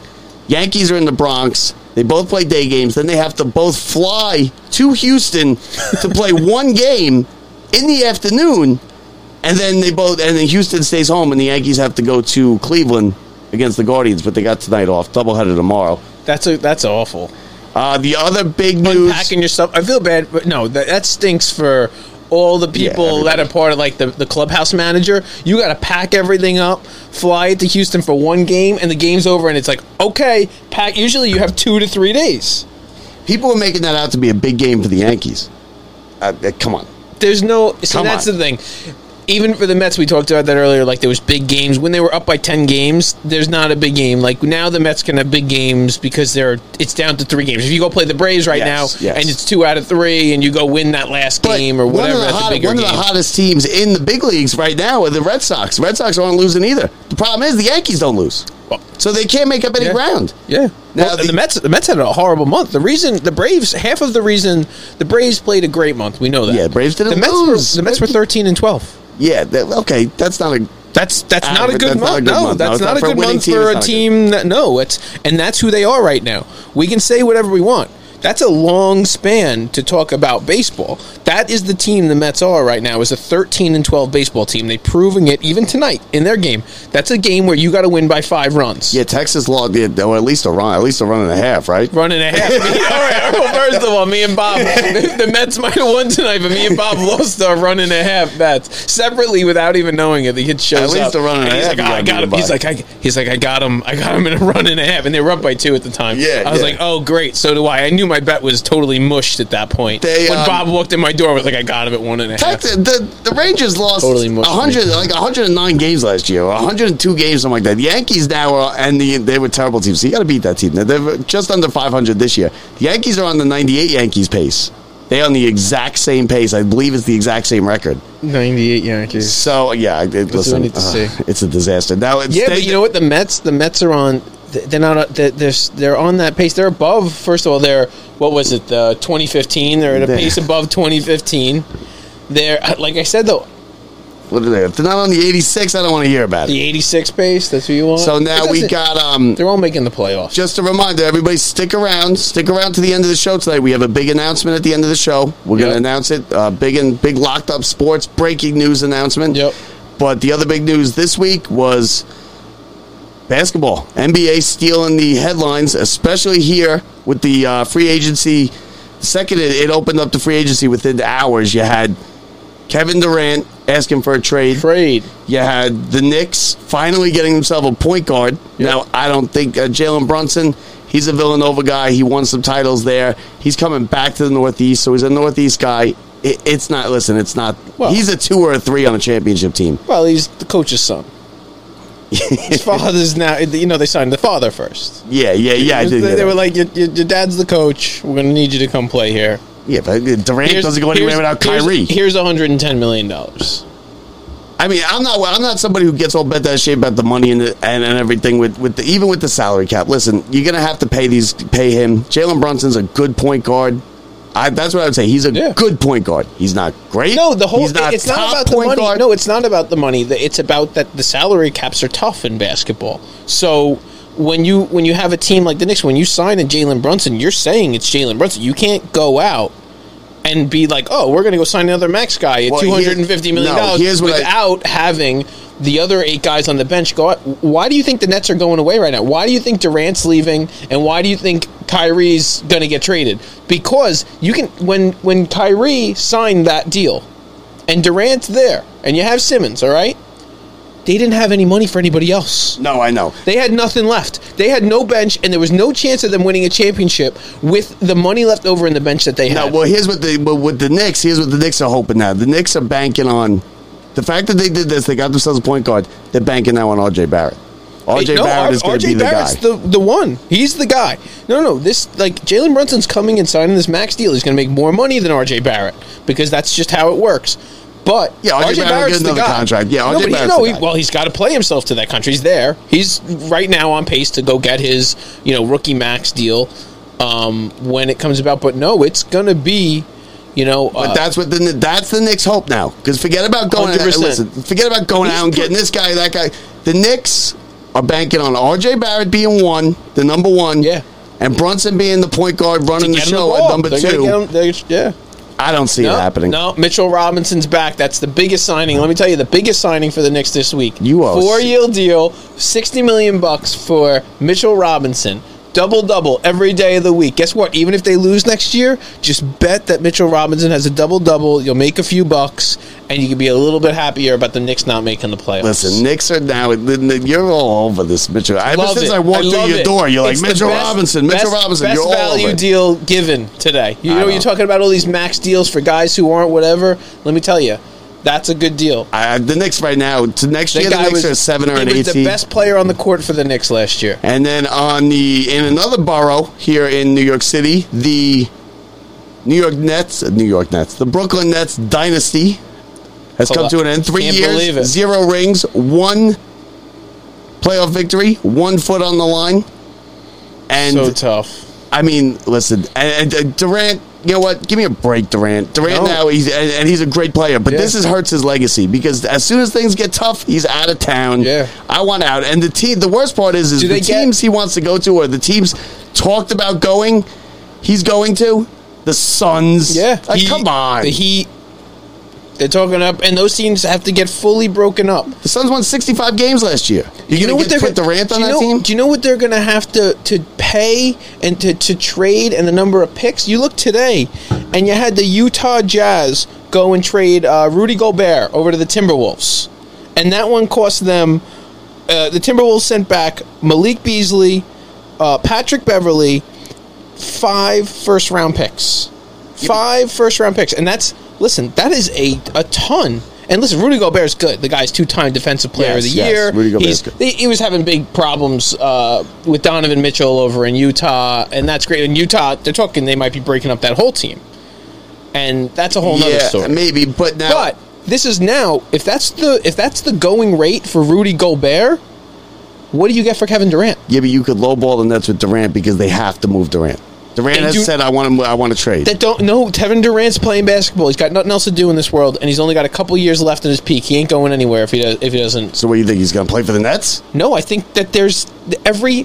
Yankees are in the Bronx. They both play day games. Then they have to both fly to Houston to play one game in the afternoon. And then they both, and then Houston stays home, and the Yankees have to go to Cleveland against the Guardians. But they got tonight off. Doubleheader tomorrow. That's a, that's awful. Uh, the other big news. Unpacking your stuff. I feel bad, but no, that, that stinks for all the people yeah, that are part of, like, the, the clubhouse manager. You got to pack everything up, fly it to Houston for one game, and the game's over, and it's like, okay, pack. Usually you have two to three days. People are making that out to be a big game for the Yankees. Uh, uh, come on. There's no – so that's on. the thing. Even for the Mets, we talked about that earlier, like there was big games. When they were up by ten games, there's not a big game. Like now the Mets can have big games because they're it's down to three games. If you go play the Braves right yes, now yes. and it's two out of three and you go win that last but game or whatever, that's hot, a bigger game. One of the hottest teams in the big leagues right now are the Red Sox. The Red Sox aren't losing either. The problem is the Yankees don't lose. So they can't make up any yeah. ground. Yeah. Now well, the, the Mets the Mets had a horrible month. The reason the Braves half of the reason the Braves played a great month. We know that. Yeah, Braves didn't the Mets lose. Were, the Mets were thirteen and twelve. Yeah. That, okay, that's not a that's that's uh, not a good month. No, that's not a good month for a team. That, no, it's and that's who they are right now. We can say whatever we want. That's a long span to talk about baseball. That is the team the Mets are right now, is a thirteen and twelve baseball team. They're proving it even tonight in their game. That's a game where you got to win by five runs. Yeah, Texas logged in, or at least a run, at least a run and a half, right? Run and a half. All right, well, first of all, me and Bob, the Mets might have won tonight, but me and Bob lost a run and a half bats separately without even knowing it. The kid shows up. At least up, a run and, and a half. Like, oh, I got him. He's like, I, he's like, I got him. I got him in a run and a half, and they were up by two at the time. Yeah, I was yeah. like, oh, great. So do I. I knew my bet was totally mushed at that point. They, when um, Bob walked in my door, I was like, I got him at one and a half. The, the, the Rangers lost totally one hundred, like one hundred nine games last year, one hundred two games, something like that. The Yankees now are, and the, they were terrible teams. So you got to beat that team. They're just under five hundred this year. The Yankees are on the ninety-eight Yankees pace. They're on the exact same pace. I believe it's the exact same record. ninety-eight Yankees. So, yeah, it, listen, need to uh, see. It's a disaster. Now, it's, yeah, they, but you know what? The Mets, the Mets are on... They're not. They're, they're on that pace. They're above. First of all, they're what was it? Uh, twenty fifteen. They're at a pace above twenty fifteen. They're like I said though. What are they? If they're not on the eighty-six, I don't want to hear about it. The eighty-six pace. That's who you want. So now we got. Um, they're all making the playoffs. Just a reminder, everybody, stick around. Stick around to the end of the show tonight. We have a big announcement at the end of the show. We're yep. going to announce it. Uh, big and big Locked Up Sports breaking news announcement. Yep. But the other big news this week was. Basketball, N B A stealing the headlines, especially here with the uh, free agency. The second it, it opened up to free agency within hours, you had Kevin Durant asking for a trade. Trade. You had the Knicks finally getting themselves a point guard. Yep. Now, I don't think uh, Jalen Brunson, he's a Villanova guy. He won some titles there. He's coming back to the Northeast, so he's a Northeast guy. It, it's not, listen, it's not. Well, he's a two or a three on a championship team. Well, he's the coach's son. His father's now, you know, they signed the father first. Yeah, yeah, yeah. I did, they, they were like, your, your, your dad's the coach. We're going to need you to come play here. Yeah, but Durant here's, doesn't go anywhere without Kyrie. Here's, here's one hundred ten million dollars. I mean, I'm not I'm not somebody who gets all bent out of shape about the money and the, and, and everything, with, with the, even with the salary cap. Listen, you're going to have to pay these pay him. Jalen Brunson's a good point guard. I, that's what I would say. He's a yeah. good point guard. He's not great. No, the whole not it's not about the money. Guard. No, it's not about the money. It's about that the salary caps are tough in basketball. So when you when you have a team like the Knicks, when you sign a Jalen Brunson, you're saying it's Jalen Brunson. You can't go out and be like, oh, we're going to go sign another max guy at well, two hundred fifty million dollars no, without I, having the other eight guys on the bench go out. Why do you think the Nets are going away right now? Why do you think Durant's leaving? And why do you think Kyrie's going to get traded? Because you can when when Kyrie signed that deal and Durant's there and you have Simmons, all right? They didn't have any money for anybody else. No, I know. They had nothing left. They had no bench, and there was no chance of them winning a championship with the money left over in the bench that they had. No, well, here's what the with the Knicks. Here's what the Knicks are hoping now. The Knicks are banking on the fact that they did this. They got themselves a point guard. They're banking now on R J Barrett. R J no, Barrett is going to be the Barrett's guy. The, the one. He's the guy. No, no, this like Jalen Brunson's coming and signing this max deal. He's going to make more money than R J Barrett because that's just how it works. But yeah, R J Barrett's the guy. Contract. Yeah, R J no, Barrett's you know, the guy. He, well, he's got to play himself to that country. He's there. He's right now on pace to go get his, you know, rookie max deal um, when it comes about. But no, it's going to be, you know, but uh, that's what the that's the Knicks' hope now. Because forget about going. one hundred percent. Out, listen, forget about going he's out and getting this guy, that guy. The Knicks are banking on R J Barrett being one, the number one, yeah, and Brunson being the point guard running the show the at number they're two. Him, yeah. I don't see no, it happening. No, Mitchell Robinson's back. That's the biggest signing. Let me tell you, the biggest signing for the Knicks this week. You are four-year deal, sixty million dollars bucks for Mitchell Robinson. Double-double every day of the week. Guess what? Even if they lose next year, just bet that Mitchell Robinson has a double-double. You'll make a few bucks, and you can be a little bit happier about the Knicks not making the playoffs. Listen, Knicks are now... You're all over this, Mitchell. Love Ever since it. I walked I through your it. door, you're it's like, Mitchell best, Robinson, Mitchell best, Robinson, best you're all over it. Best value deal given today. You know, know you're talking about all these max deals for guys who aren't whatever. Let me tell you. That's a good deal. Uh, the Knicks right now, to next year, the Knicks was, are seven or an eight. He was the best player on the court for the Knicks last year. And then on the in another borough here in New York City, the New York Nets, New York Nets, the Brooklyn Nets dynasty has Hold come up. to an end. Three Can't years, zero rings, one playoff victory, one foot on the line. And so tough. I mean, listen, and, and Durant, you know what? Give me a break, Durant. Durant no. now, he's and, and he's a great player, but yeah. this is, hurts his legacy because as soon as things get tough, he's out of town. Yeah. I want out. And the team, the worst part is, is the teams get- he wants to go to or the teams talked about going, he's going to, the Suns. Yeah. Like, he, come on. The Heat. They're talking up, and those teams have to get fully broken up. The Suns won sixty-five games last year. You're you going to put Durant on that know, team? Do you know what they're going to have to, to pay and to, to trade and the number of picks? You look today, and you had the Utah Jazz go and trade uh, Rudy Gobert over to the Timberwolves. And that one cost them uh, – the Timberwolves sent back Malik Beasley, uh, Patrick Beverly, five first-round picks. Five first-round picks, and that's – listen, that is a a ton. And listen, Rudy Gobert's good. The guy's two-time defensive player yes, of the yes, year. Rudy Gobert's good. He, he was having big problems uh, with Donovan Mitchell over in Utah, and that's great. In Utah, they're talking they might be breaking up that whole team. And that's a whole yeah, other story. Maybe, but now But this is now, if that's the if that's the going rate for Rudy Gobert, what do you get for Kevin Durant? Yeah, but you could lowball the Nets with Durant because they have to move Durant. Durant and has do, said, "I want to. I want to trade." That don't no. Kevin Durant's playing basketball. He's got nothing else to do in this world, and he's only got a couple years left in his peak. He ain't going anywhere if he does, if he doesn't. So, what do you think he's going to play for the Nets? No, I think that there's every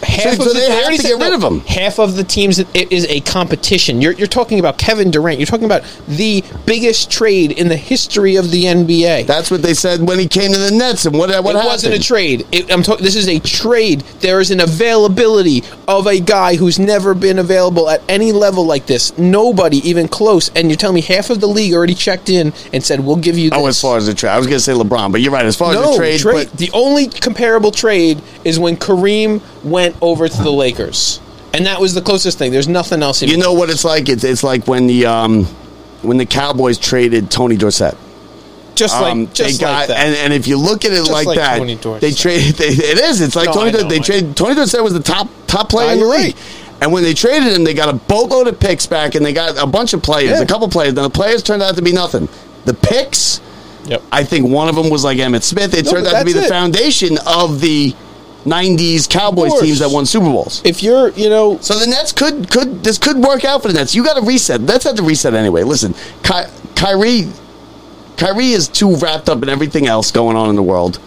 half so of so the, they have to get no, rid of him. Half of the teams it is a competition. You're you're talking about Kevin Durant. You're talking about the biggest trade in the history of the N B A. That's what they said when he came to the Nets, and what what it happened? It wasn't a trade. It, I'm talking. This is a trade. There is an availability of a guy who's never been available at any level like this. Nobody even close. And you're telling me half of the league already checked in and said, we'll give you this. Oh, as far as the trade. I was going to say LeBron, but you're right. As far no, as the trade. trade. But- the only comparable trade is when Kareem went over to the Lakers. And that was the closest thing. There's nothing else. Even you know what it's like? It's, it's like when the um, when the Cowboys traded Tony Dorsett. Just like, um, just got, like that. And, and if you look at it like, like that, they traded. They, it is. It's like no, Tony. Know, they traded. Tony Dorsett was the top top player in the league. And when they traded him, they got a boatload of picks back, and they got a bunch of players, yeah. a couple players. Then the players turned out to be nothing. The picks, yep. I think one of them was like Emmitt Smith. It no, turned out to be the it. foundation of the nineties Cowboys teams that won Super Bowls. If you're, you know, so the Nets could could this could work out for the Nets. You got to reset. Nets had to reset anyway. Listen, Ky- Kyrie. Kyrie is too wrapped up in everything else going on in the world.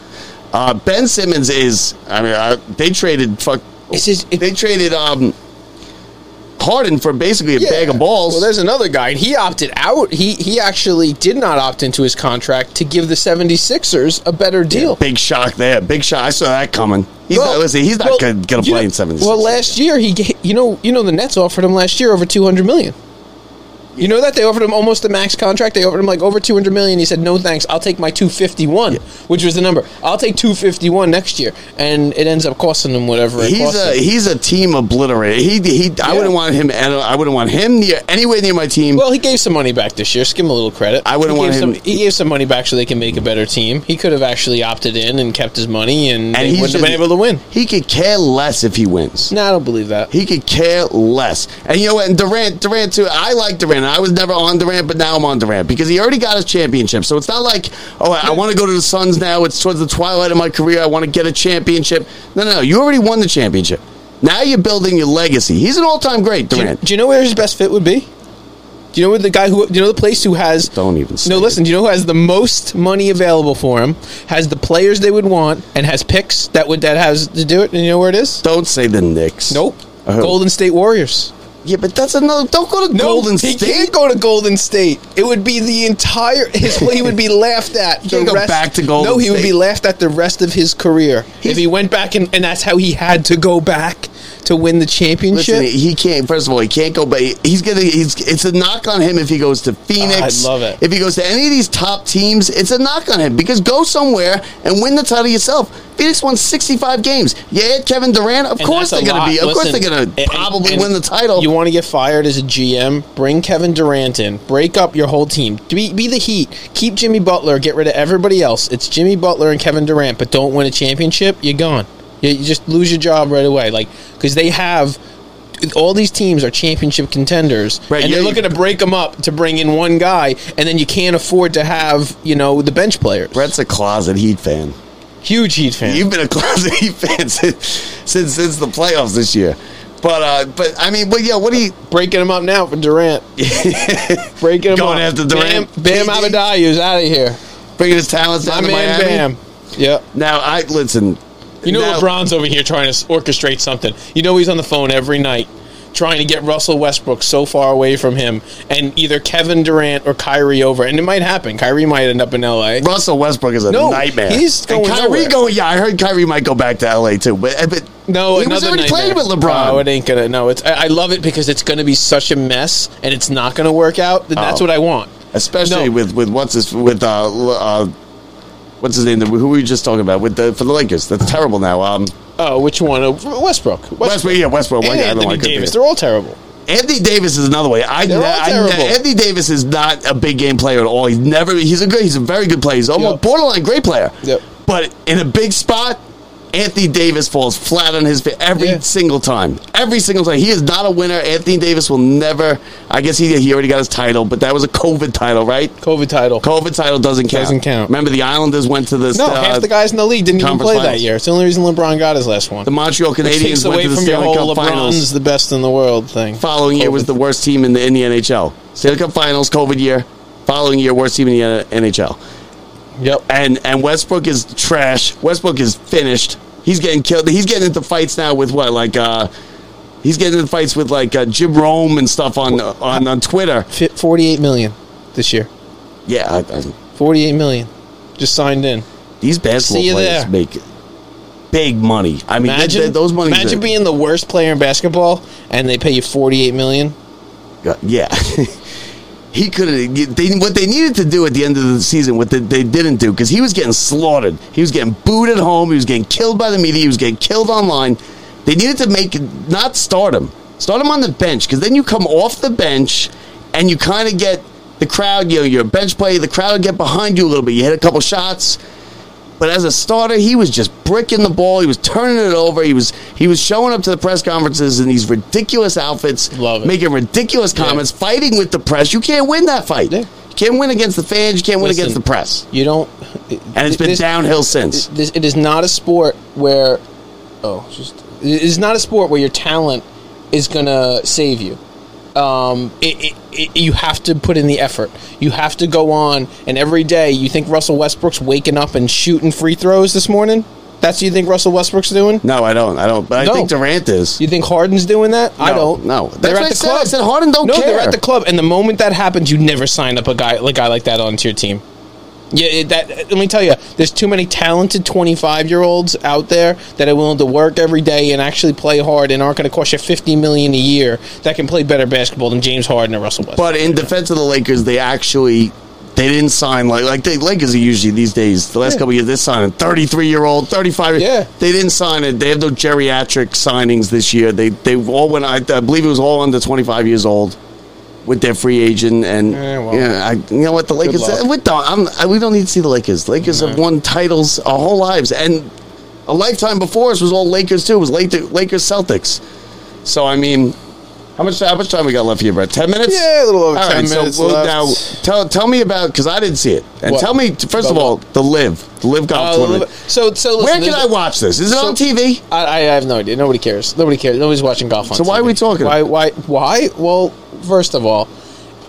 Uh, Ben Simmons is. I mean, I, they traded fuck. It's just, it, they traded um, Harden for basically a yeah. bag of balls. Well, there's another guy, and he opted out. He he actually did not opt into his contract to give the 76ers a better deal. Yeah, big shock there. Big shock. I saw that coming. He's well, not, listen, he's not well, going to play know, in 76ers. Well, last year he you know you know the Nets offered him last year over two hundred million dollars. You know that? They offered him almost the max contract. They offered him like over two hundred million dollars. He said, no thanks, I'll take my two fifty-one, yeah. which was the number. I'll take two fifty-one next year. And it ends up costing him whatever it he's costs a, him. He's a team obliterator. He, he, yeah. I wouldn't want him I wouldn't want him near, anywhere near my team. Well, he gave some money back this year. Just give him a little credit. I wouldn't he want him. Some, he gave some money back so they can make a better team. He could have actually opted in and kept his money, and, and he wouldn't just, have been able to win. He could care less if he wins. No, nah, I don't believe that. He could care less. And you know what? And Durant, Durant too. I like Durant. I was never on Durant, but now I'm on Durant because he already got his championship. So it's not like, oh, I, I want to go to the Suns now. It's towards the twilight of my career. I want to get a championship. No, no, no. You already won the championship. Now you're building your legacy. He's an all-time great, Durant. Do you, do you know where his best fit would be? Do you know where the guy who? Do you know the place who has? Don't even. Say no, listen. It. Do you know who has the most money available for him? Has the players they would want, and has picks that would that has to do it. And you know where it is? Don't say the Knicks. Nope. Uh-huh. Golden State Warriors. Yeah, but that's another. Don't go to no, Golden State. He can't go to Golden State. It would be the entire. His he would be laughed at. He can't go rest, back to Golden State. No, he State. would be laughed at the rest of his career He's, if he went back and, and that's how he had to go back to win the championship. Listen, he can't. First of all, he can't go back. He's gonna. He's. It's a knock on him if he goes to Phoenix. Uh, I love it. If he goes to any of these top teams, it's a knock on him because go somewhere and win the title yourself. Phoenix won sixty-five games. Yeah, Kevin Durant. Of and course they're going to be. Of Listen, course they're going to probably and, and win the title. You want to get fired as a G M? Bring Kevin Durant in. Break up your whole team. Be, be the Heat. Keep Jimmy Butler. Get rid of everybody else. It's Jimmy Butler and Kevin Durant, but don't win a championship. You're gone. You, you just lose your job right away. Like because they have. All these teams are championship contenders, right, and they're looking to break them up to bring in one guy, and then you can't afford to have you know the bench players. Brett's a closet Heat fan. Huge Heat fan. You've been a closet Heat fan since, since since the playoffs this year. But uh, but I mean, but yeah, what are you breaking him up now for Durant? Breaking him going up. Going after Durant. Bam, Bam Adebayo's out of here. Bringing his talents down to Miami. Bam. Yep. Now I listen. You know now, LeBron's over here trying to orchestrate something. You know he's on the phone every night trying to get Russell Westbrook so far away from him, and either Kevin Durant or Kyrie over. And it might happen. Kyrie might end up in L A. Russell Westbrook is a no, nightmare. He's going and Kyrie nowhere. Going, yeah, I heard Kyrie might go back to L A too. But, but no, he was already nightmare. Playing with LeBron. No, it ain't gonna. No, it's. I, I love it because it's gonna be such a mess, and it's not gonna work out. Then that's oh. what I want. Especially no. with with what's his with uh, uh what's his name? Who were you just talking about with the for the Lakers? That's terrible now. Um. Oh, which one? Uh, Westbrook. Westbrook. Westbrook. Yeah, Westbrook. And Anthony like Davis. They're all terrible. Anthony Davis is another way. I, They're all I, terrible. I, Anthony Davis is not a big game player at all. He's never. He's a good. He's a very good player. He's almost yep. borderline great player. Yep. But in a big spot, Anthony Davis falls flat on his face every yeah. single time. Every single time. He is not a winner. Anthony Davis will never. I guess he he already got his title, but that was a COVID title, right? COVID title. COVID title doesn't count. Doesn't count. Remember, the Islanders went to the no. Uh, half the guys in the league didn't even play finals. That year. It's the only reason LeBron got his last one. The Montreal Canadiens went to the Stanley Cup LeBron's Finals. LeBron's the best in the world thing. Following COVID. Year was the worst team in the in the N H L. Stanley Cup Finals, COVID year. Following year, worst team in the N H L. Yep, and and Westbrook is trash. Westbrook is finished. He's getting killed. He's getting into fights now with what, like, uh, he's getting into fights with like uh, Jim Rome and stuff on on on Twitter. Forty-eight million this year. Yeah, I, I, forty-eight million just signed in. These basketball players there. Make big money. I mean, imagine, th- those money. Imagine are, being the worst player in basketball and they pay you forty-eight million. Uh, yeah. He couldn't. They, what they needed to do at the end of the season, what they, they didn't do, because he was getting slaughtered. He was getting booed at home. He was getting killed by the media. He was getting killed online. They needed to make not start him, start him on the bench, because then you come off the bench and you kind of get the crowd. You know, you're a bench player. The crowd will get behind you a little bit. You hit a couple shots, but as a starter, he was just bricking the ball. He was turning it over. He was he was showing up to the press conferences in these ridiculous outfits, making ridiculous comments, yeah. fighting with the press. You can't win that fight. Yeah. You can't win against the fans. You can't Listen, win against the press. You don't. It, and it's been this, downhill since. This, it is not a sport where, oh, just it is not a sport where your talent is gonna save you. Um, it, it, it, you have to put in the effort. You have to go on, and every day you think Russell Westbrook's waking up and shooting free throws this morning? That's what you think Russell Westbrook's doing? No, I don't. I don't. But no. I think Durant is. You think Harden's doing that? No, I don't. No, that's they're at the I club. Said. I said Harden don't no, care. No, they're at the club, and the moment that happens, you never sign up a guy a guy like that onto your team. Yeah, it, that. Let me tell you, there's too many talented twenty-five-year-olds out there that are willing to work every day and actually play hard and aren't going to cost you fifty million dollars a year that can play better basketball than James Harden or Russell Westbrook. But in defense of the Lakers, they actually they didn't sign like like the Lakers are usually these days. The last yeah. couple of years, they're signing thirty-three-year-old, thirty-five. Yeah, they didn't sign it. They have no geriatric signings this year. They they all went. I, I believe it was all under twenty-five years old. With their free agent and eh, well, yeah, I, you know what the Lakers. With the, I'm, I, we don't need to see the Lakers. Lakers mm-hmm. have won titles our whole lives, and a lifetime before us was all Lakers too. It was Lakers Celtics. So I mean, how much how much time we got left here, Brett? Ten minutes? Yeah, a little over all ten right, minutes. So we'll, now tell tell me about because I didn't see it, and what? Tell me first of all the live the live golf uh, tournament. So so listen, where can I watch this? Is it so, on T V? I, I have no idea. Nobody cares. Nobody cares. Nobody's watching golf on. So T V. Why are we talking? Why why why? Well. First of all,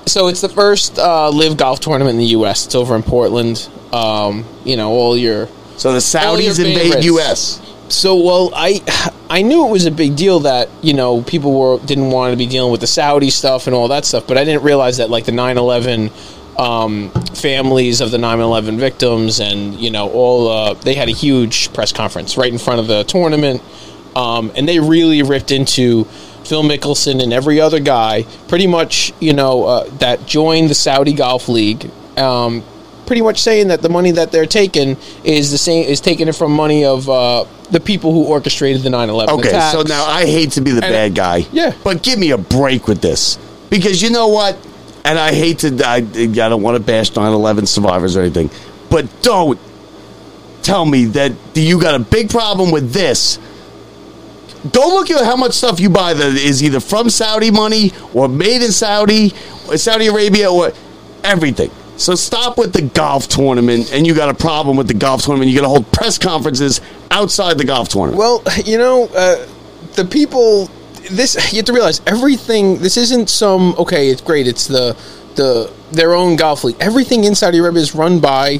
so it's the first uh, live golf tournament in the U S It's over in Portland. Um, you know, all your so the Saudis invade U S So well, I I knew it was a big deal that you know people were didn't want to be dealing with the Saudi stuff and all that stuff, but I didn't realize that like the nine eleven um, families of the nine eleven victims and you know all uh, they had a huge press conference right in front of the tournament, um, and they really ripped into Phil Mickelson and every other guy, pretty much, you know, uh, that joined the Saudi Golf League, um, pretty much saying that the money that they're taking is the same is taking it from money of uh, the people who orchestrated the nine eleven okay, attacks. Okay, so now I hate to be the and, bad guy, yeah, but give me a break with this because you know what, and I hate to, I, I don't want to bash nine eleven survivors or anything, but don't tell me that you got a big problem with this. Go look at how much stuff you buy that is either from Saudi money or made in Saudi, or Saudi Arabia, or everything. So stop with the golf tournament, and you got a problem with the golf tournament. You got to hold press conferences outside the golf tournament. Well, you know, uh, the people, this you have to realize, everything, this isn't some, okay, it's great, it's the the their own golf league. Everything in Saudi Arabia is run by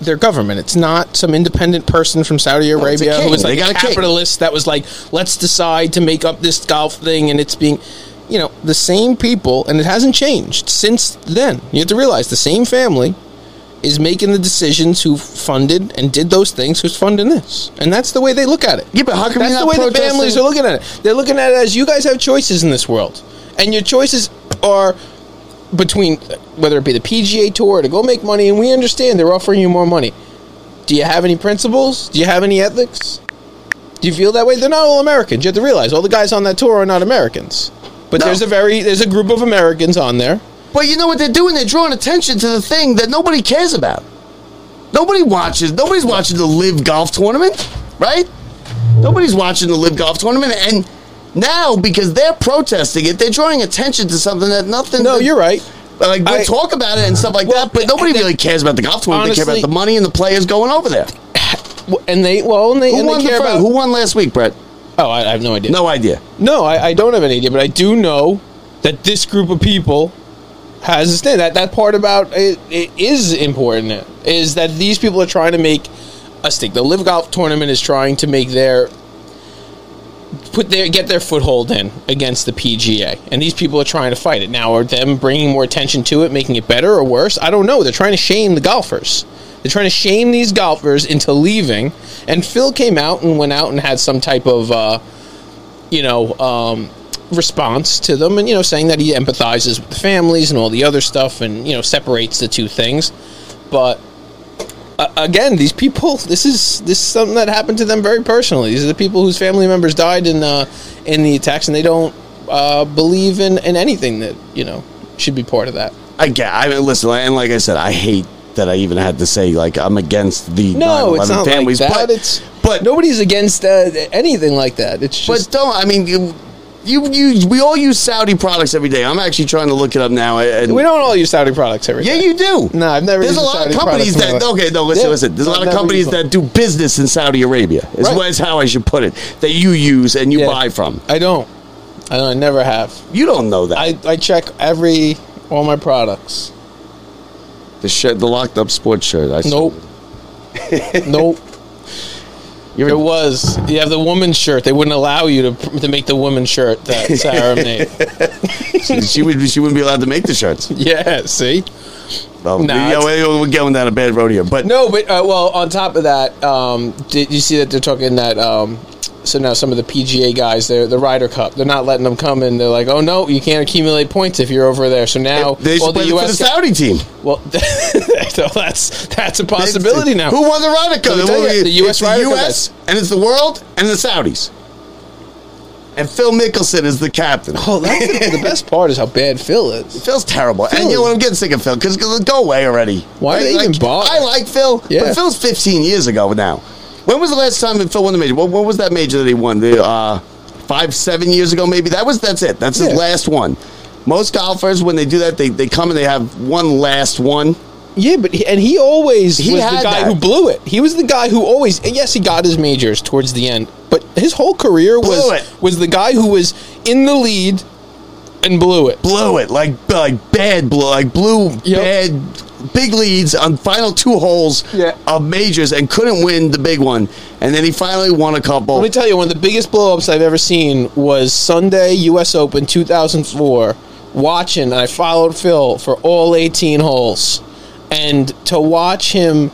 their government. It's not some independent person from Saudi Arabia no, who was like a capitalist that was like, let's decide to make up this golf thing, and it's being... You know, the same people, and it hasn't changed since then. You have to realize the same family is making the decisions who funded and did those things, who's funding this. And that's the way they look at it. Yeah, but how come that's the way protesting? The families are looking at it. They're looking at it as, you guys have choices in this world. And your choices are between, whether it be the P G A Tour, to go make money, and we understand they're offering you more money. Do you have any principles? Do you have any ethics? Do you feel that way? They're not all Americans. You have to realize all the guys on that tour are not Americans. But no. there's a very there's a group of Americans on there. But you know what they're doing? They're drawing attention to the thing that nobody cares about. Nobody watches. Nobody's watching the LIV golf tournament, right? Nobody's watching the LIV golf tournament. And now, because they're protesting it, they're drawing attention to something that nothing... No, that, you're right. Like, we I, talk about it and stuff like well, that, but nobody really cares about the golf tournament. Honestly, they care about the money and the players going over there. And they... Well, and they, who and won they care the about... Who won last week, Brett? Oh, I, I have no idea. No idea. No, I, I don't have any idea, but I do know that this group of people has a stand. That that part about it, it is important, is that these people are trying to make a stake. The LIV Golf Tournament is trying to make their put their get their foothold in against the P G A, and these people are trying to fight it. Now, are them bringing more attention to it, making it better or worse? I don't know. They're trying to shame the golfers. They're trying to shame these golfers into leaving. And Phil came out and went out and had some type of, uh, you know, um, response to them. And, you know, saying that he empathizes with the families and all the other stuff and, you know, separates the two things. But, uh, again, these people, this is this is something that happened to them very personally. These are the people whose family members died in uh, in the attacks, and they don't uh, believe in, in anything that, you know, should be part of that. I get, I mean, listen, and like I said, I hate that I even had to say, like, I'm against the no, nine eleven it's not families. Like that. But, it's, but nobody's against uh, anything like that. It's just... But don't, I mean, you, you, you, we all use Saudi products every day. I'm actually trying to look it up now. And we don't all use Saudi products every yeah, day. Yeah, you do. No, I've never There's used a lot Saudi of companies that, okay, no, listen, yeah, listen. There's a lot of companies that do business in Saudi Arabia, is right. how I should put it, that you use and you yeah, buy from. I don't. I don't. I never have. You don't know that. I, I check every, all my products. The shirt, the Locked Up Sports shirt. I nope. nope. You're it in- was. You have the woman's shirt. They wouldn't allow you to to make the woman's shirt that Sarah made. she, she, would, she wouldn't be allowed to make the shirts. Yeah, see? Well, nah, you know, we're going down a bad road here. But no, but, uh, well, on top of that, um, did you see that they're talking that... Um, So now some of the P G A guys, they're the Ryder Cup. They're not letting them come in. They're like, oh, no, you can't accumulate points if you're over there. So now they should well, play the U S for the Saudi team. Well, so that's that's a possibility now. Who won the Ryder Cup? So you, the U S Ryder Cup. U S and it's the world and the Saudis. And Phil Mickelson is the captain. Oh, that's the best part is how bad Phil is. Phil's terrible. Phil and you know what? I'm getting sick of Phil because go away already. Why are they like, even bother? I like Phil, yeah. but Phil's fifteen years ago now. When was the last time that Phil won the major? What, what was that major that he won? The, uh, five, seven years ago, maybe? That was That's it. That's yeah. his last one. Most golfers, when they do that, they, they come and they have one last one. Yeah, but he, and he always he was the guy that. who blew it. He was the guy who always, and yes, he got his majors towards the end, but his whole career blew was it. was the guy who was in the lead and blew it. Blew it. Like, like bad blew. Like blew yep. bad big leads on final two holes yeah. of majors and couldn't win the big one. And then he finally won a couple. Let me tell you, one of the biggest blow-ups I've ever seen was Sunday U S Open two thousand four, watching, and I followed Phil for all eighteen holes. And to watch him...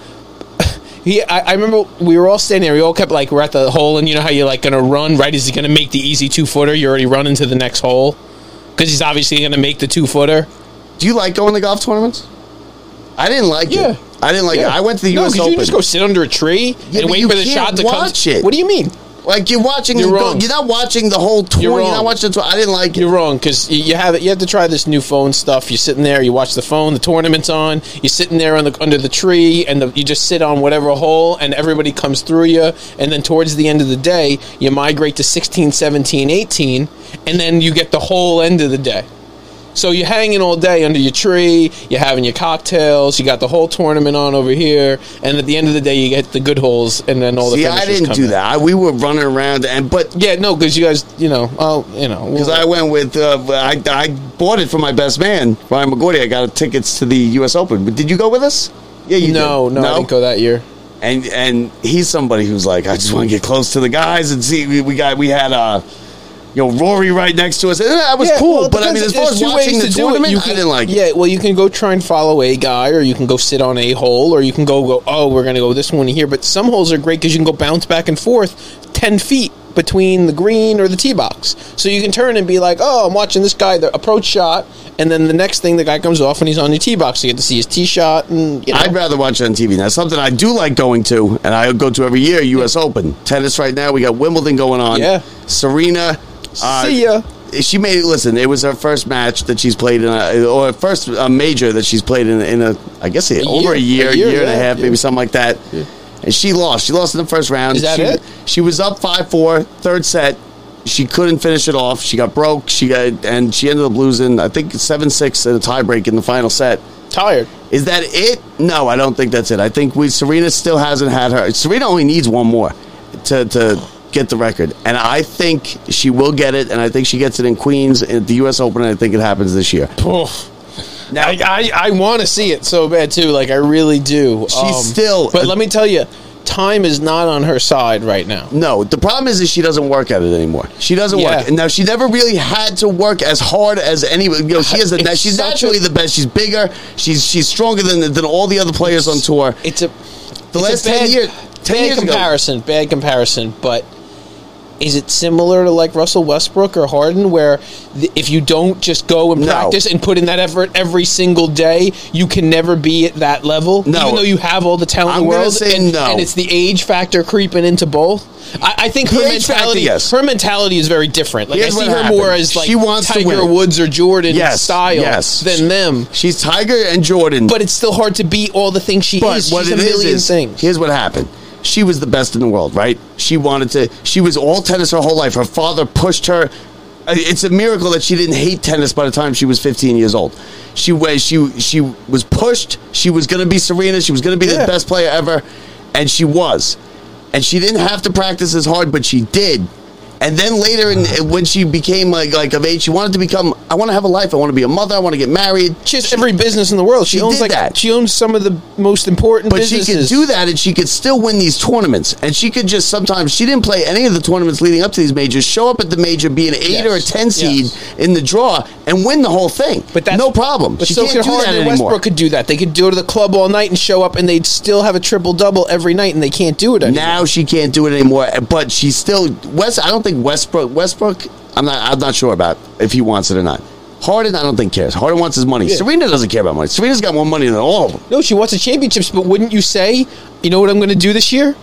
He, I, I remember we were all standing there. We all kept like, we're at the hole, and you know how you're like going to run, right? Is he going to make the easy two-footer? You're already running to the next hole. Because he's obviously going to make the two-footer. Do you like going to golf tournaments? I didn't like yeah. it. I didn't like yeah. it. I went to the no, U S Open. No, you just go sit under a tree yeah, and wait for the shot to come. It. What do you mean? Like you're watching. You're, the wrong. Go- you're not watching the whole tour. You're, you're not watching the tour. I didn't like you're it. You're wrong because you have it. You have to try this new phone stuff. You're sitting there. You watch the phone. The tournament's on. You're sitting there on the, under the tree, and the, you just sit on whatever hole, and everybody comes through you. And then towards the end of the day, you migrate to sixteen, seventeen, eighteen, and then you get the whole end of the day. So you're hanging all day under your tree, you're having your cocktails, you got the whole tournament on over here, and at the end of the day, you get the good holes, and then all the See, finishers I didn't come do out. that. I, we were running around, and but... Yeah, no, because you guys, you know, oh, you know... Because I went with... Uh, I, I bought it for my best man, Ryan McGordy. I got tickets to the U S Open. But did you go with us? Yeah, you no, did. No, no, I didn't go that year. And and he's somebody who's like, I just want to get close to the guys and see. We, we got we had uh, you know, Rory right next to us. And that was yeah, cool, well, but I mean, as far as watching the to tournament, do it. Can, I didn't like it. Yeah, well, you can go try and follow a guy, or you can go sit on a hole, or you can go go. Oh, we're gonna go this one here. But some holes are great because you can go bounce back and forth ten feet between the green or the tee box, so you can turn and be like, oh, I'm watching this guy, the approach shot, and then the next thing the guy comes off and he's on your tee box, you get to see his tee shot, and you know. I'd rather watch it on T V. Now, something I do like going to, and I go to every year, U S yeah. Open tennis. Right now we got Wimbledon going on. Yeah, Serena uh, see ya she made it. Listen, it was her first match that she's played in, a, or first a major that she's played in, in a I guess a, a over year, a year, a year, year and a half, yeah. maybe something like that. Yeah. And she lost. She lost in the first round. Is that she, it? She was up five four, third set. She couldn't finish it off. She got broke. She got, and she ended up losing, I think, seven six in a tiebreak in the final set. Tired. Is that it? No, I don't think that's it. I think we Serena still hasn't had her. Serena only needs one more to, to get the record. And I think she will get it, and I think she gets it in Queens at the U S Open, and I think it happens this year. Poof. Now, I I, I want to see it so bad, too. Like, I really do. She's um, still... But let me tell you, time is not on her side right now. No. The problem is that she doesn't work at it anymore. She doesn't yeah. work. Now, she never really had to work as hard as anyone. You know, she is a, she's naturally a, the best. She's bigger. She's she's stronger than than all the other players on tour. It's a... The last ten years ago... Bad comparison. Bad comparison, but... Is it similar to like Russell Westbrook or Harden, where th- if you don't just go and practice no. and put in that effort every single day, you can never be at that level? No. Even though you have all the talent I'm in the world, say and, no. and it's the age factor creeping into both. I, I think her mentality, factor, yes. her mentality is very different. Like Here's I see her happened. more as like she wants Tiger Woods or Jordan yes. style yes. than she, them. She's Tiger and Jordan, but it's still hard to beat all the things she but is. What She's it a million is, things. Here's what happened. She was the best in the world, right? She wanted to... She was all tennis her whole life. Her father pushed her. It's a miracle that she didn't hate tennis by the time she was fifteen years old. She was, she, she was pushed. She was going to be Serena. She was going to be yeah. the best player ever. And she was. And she didn't have to practice as hard, but she did. And then later, in, when she became like like of age, she wanted to become. I want to have a life. I want to be a mother. I want to get married. She has every business in the world. She, she owns did like that. She owns some of the most important. But businesses. She could do that, and she could still win these tournaments. And she could just sometimes she didn't play any of the tournaments leading up to these majors. Show up at the major, be an eight yes. or a ten seed yes. in the draw, and win the whole thing. But that's, no problem. But she so can't could do Harden that anymore. Westbrook could do that. They could go to the club all night and show up, and they'd still have a triple double every night, and they can't do it anymore. Now she can't do it anymore. But she still West. I don't think. Westbrook, Westbrook, I'm not. I'm not sure about if he wants it or not. Harden, I don't think cares. Harden wants his money. Yeah. Serena doesn't care about money. Serena's got more money than all of them. No, she wants the championships. But wouldn't you say, you know what I'm going to do this year?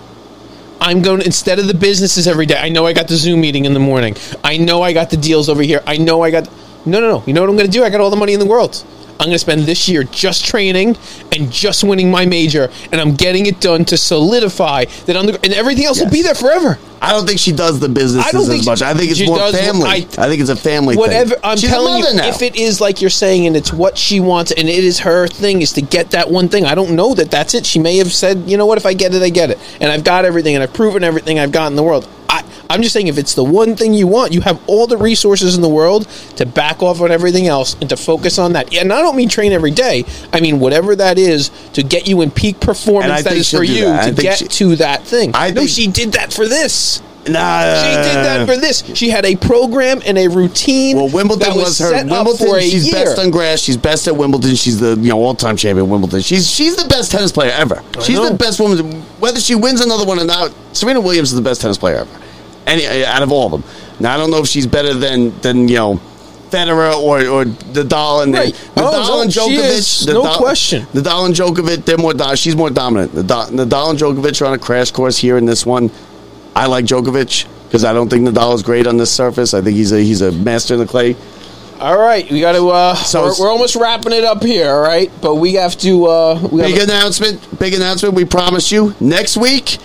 I'm going to, instead of the businesses every day. I know I got the Zoom meeting in the morning. I know I got the deals over here. I know I got. No, no, no. You know what I'm going to do? I got all the money in the world. I'm going to spend this year just training and just winning my major, and I'm getting it done to solidify that. I'm the, and everything else yes. will be there forever. I don't think she does the businesses as much. She, I think it's more family. I, I think it's a family whatever, thing. I'm She's telling you, now. If it is like you're saying, and it's what she wants, and it is her thing, is to get that one thing. I don't know that that's it. She may have said, you know what, if I get it, I get it. And I've got everything, and I've proven everything I've got in the world. I, I'm just saying, if it's the one thing you want, you have all the resources in the world to back off on everything else and to focus on that. And I don't mean train every day. I mean whatever that is to get you in peak performance that is for you to get she, to that thing. I know she did that for this. Nah, she did that for this. She had a program and a routine. Well, Wimbledon that was, was her. Wimbledon. She's year. best on grass. She's best at Wimbledon. She's the you know all time champion at Wimbledon. She's she's the best tennis player ever. I she's know. the best woman. Whether she wins another one or not, Serena Williams is the best tennis player ever. Any out of all of them. Now I don't know if she's better than than you know Federer or or Nadal and right. Nadal oh, and Djokovic. Nadal, no question. Nadal and Djokovic. They're more. She's more dominant. Nadal, Nadal and Djokovic are on a crash course here in this one. I like Djokovic because I don't think Nadal is great on this surface. I think he's a he's a master in the clay. All right, we got to. Uh, so we're, we're almost wrapping it up here. All right, but we have to. Uh, we big have announcement! A- big announcement! We promise you next week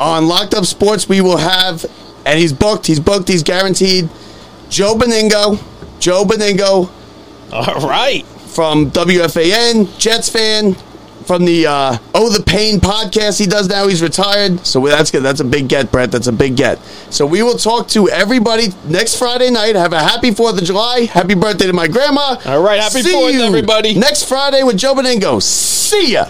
on Locked Up Sports we will have, and he's booked. He's booked. He's guaranteed. Joe Beningo. Joe Beningo All right. From W F A N, Jets fan, from the uh, Oh the Pain podcast he does now. He's retired. So that's good. That's a big get, Brett. That's a big get. So we will talk to everybody next Friday night. Have a happy fourth of July. Happy birthday to my grandma. All right. Happy fourth, everybody. Next Friday with Joe Beningo. See ya.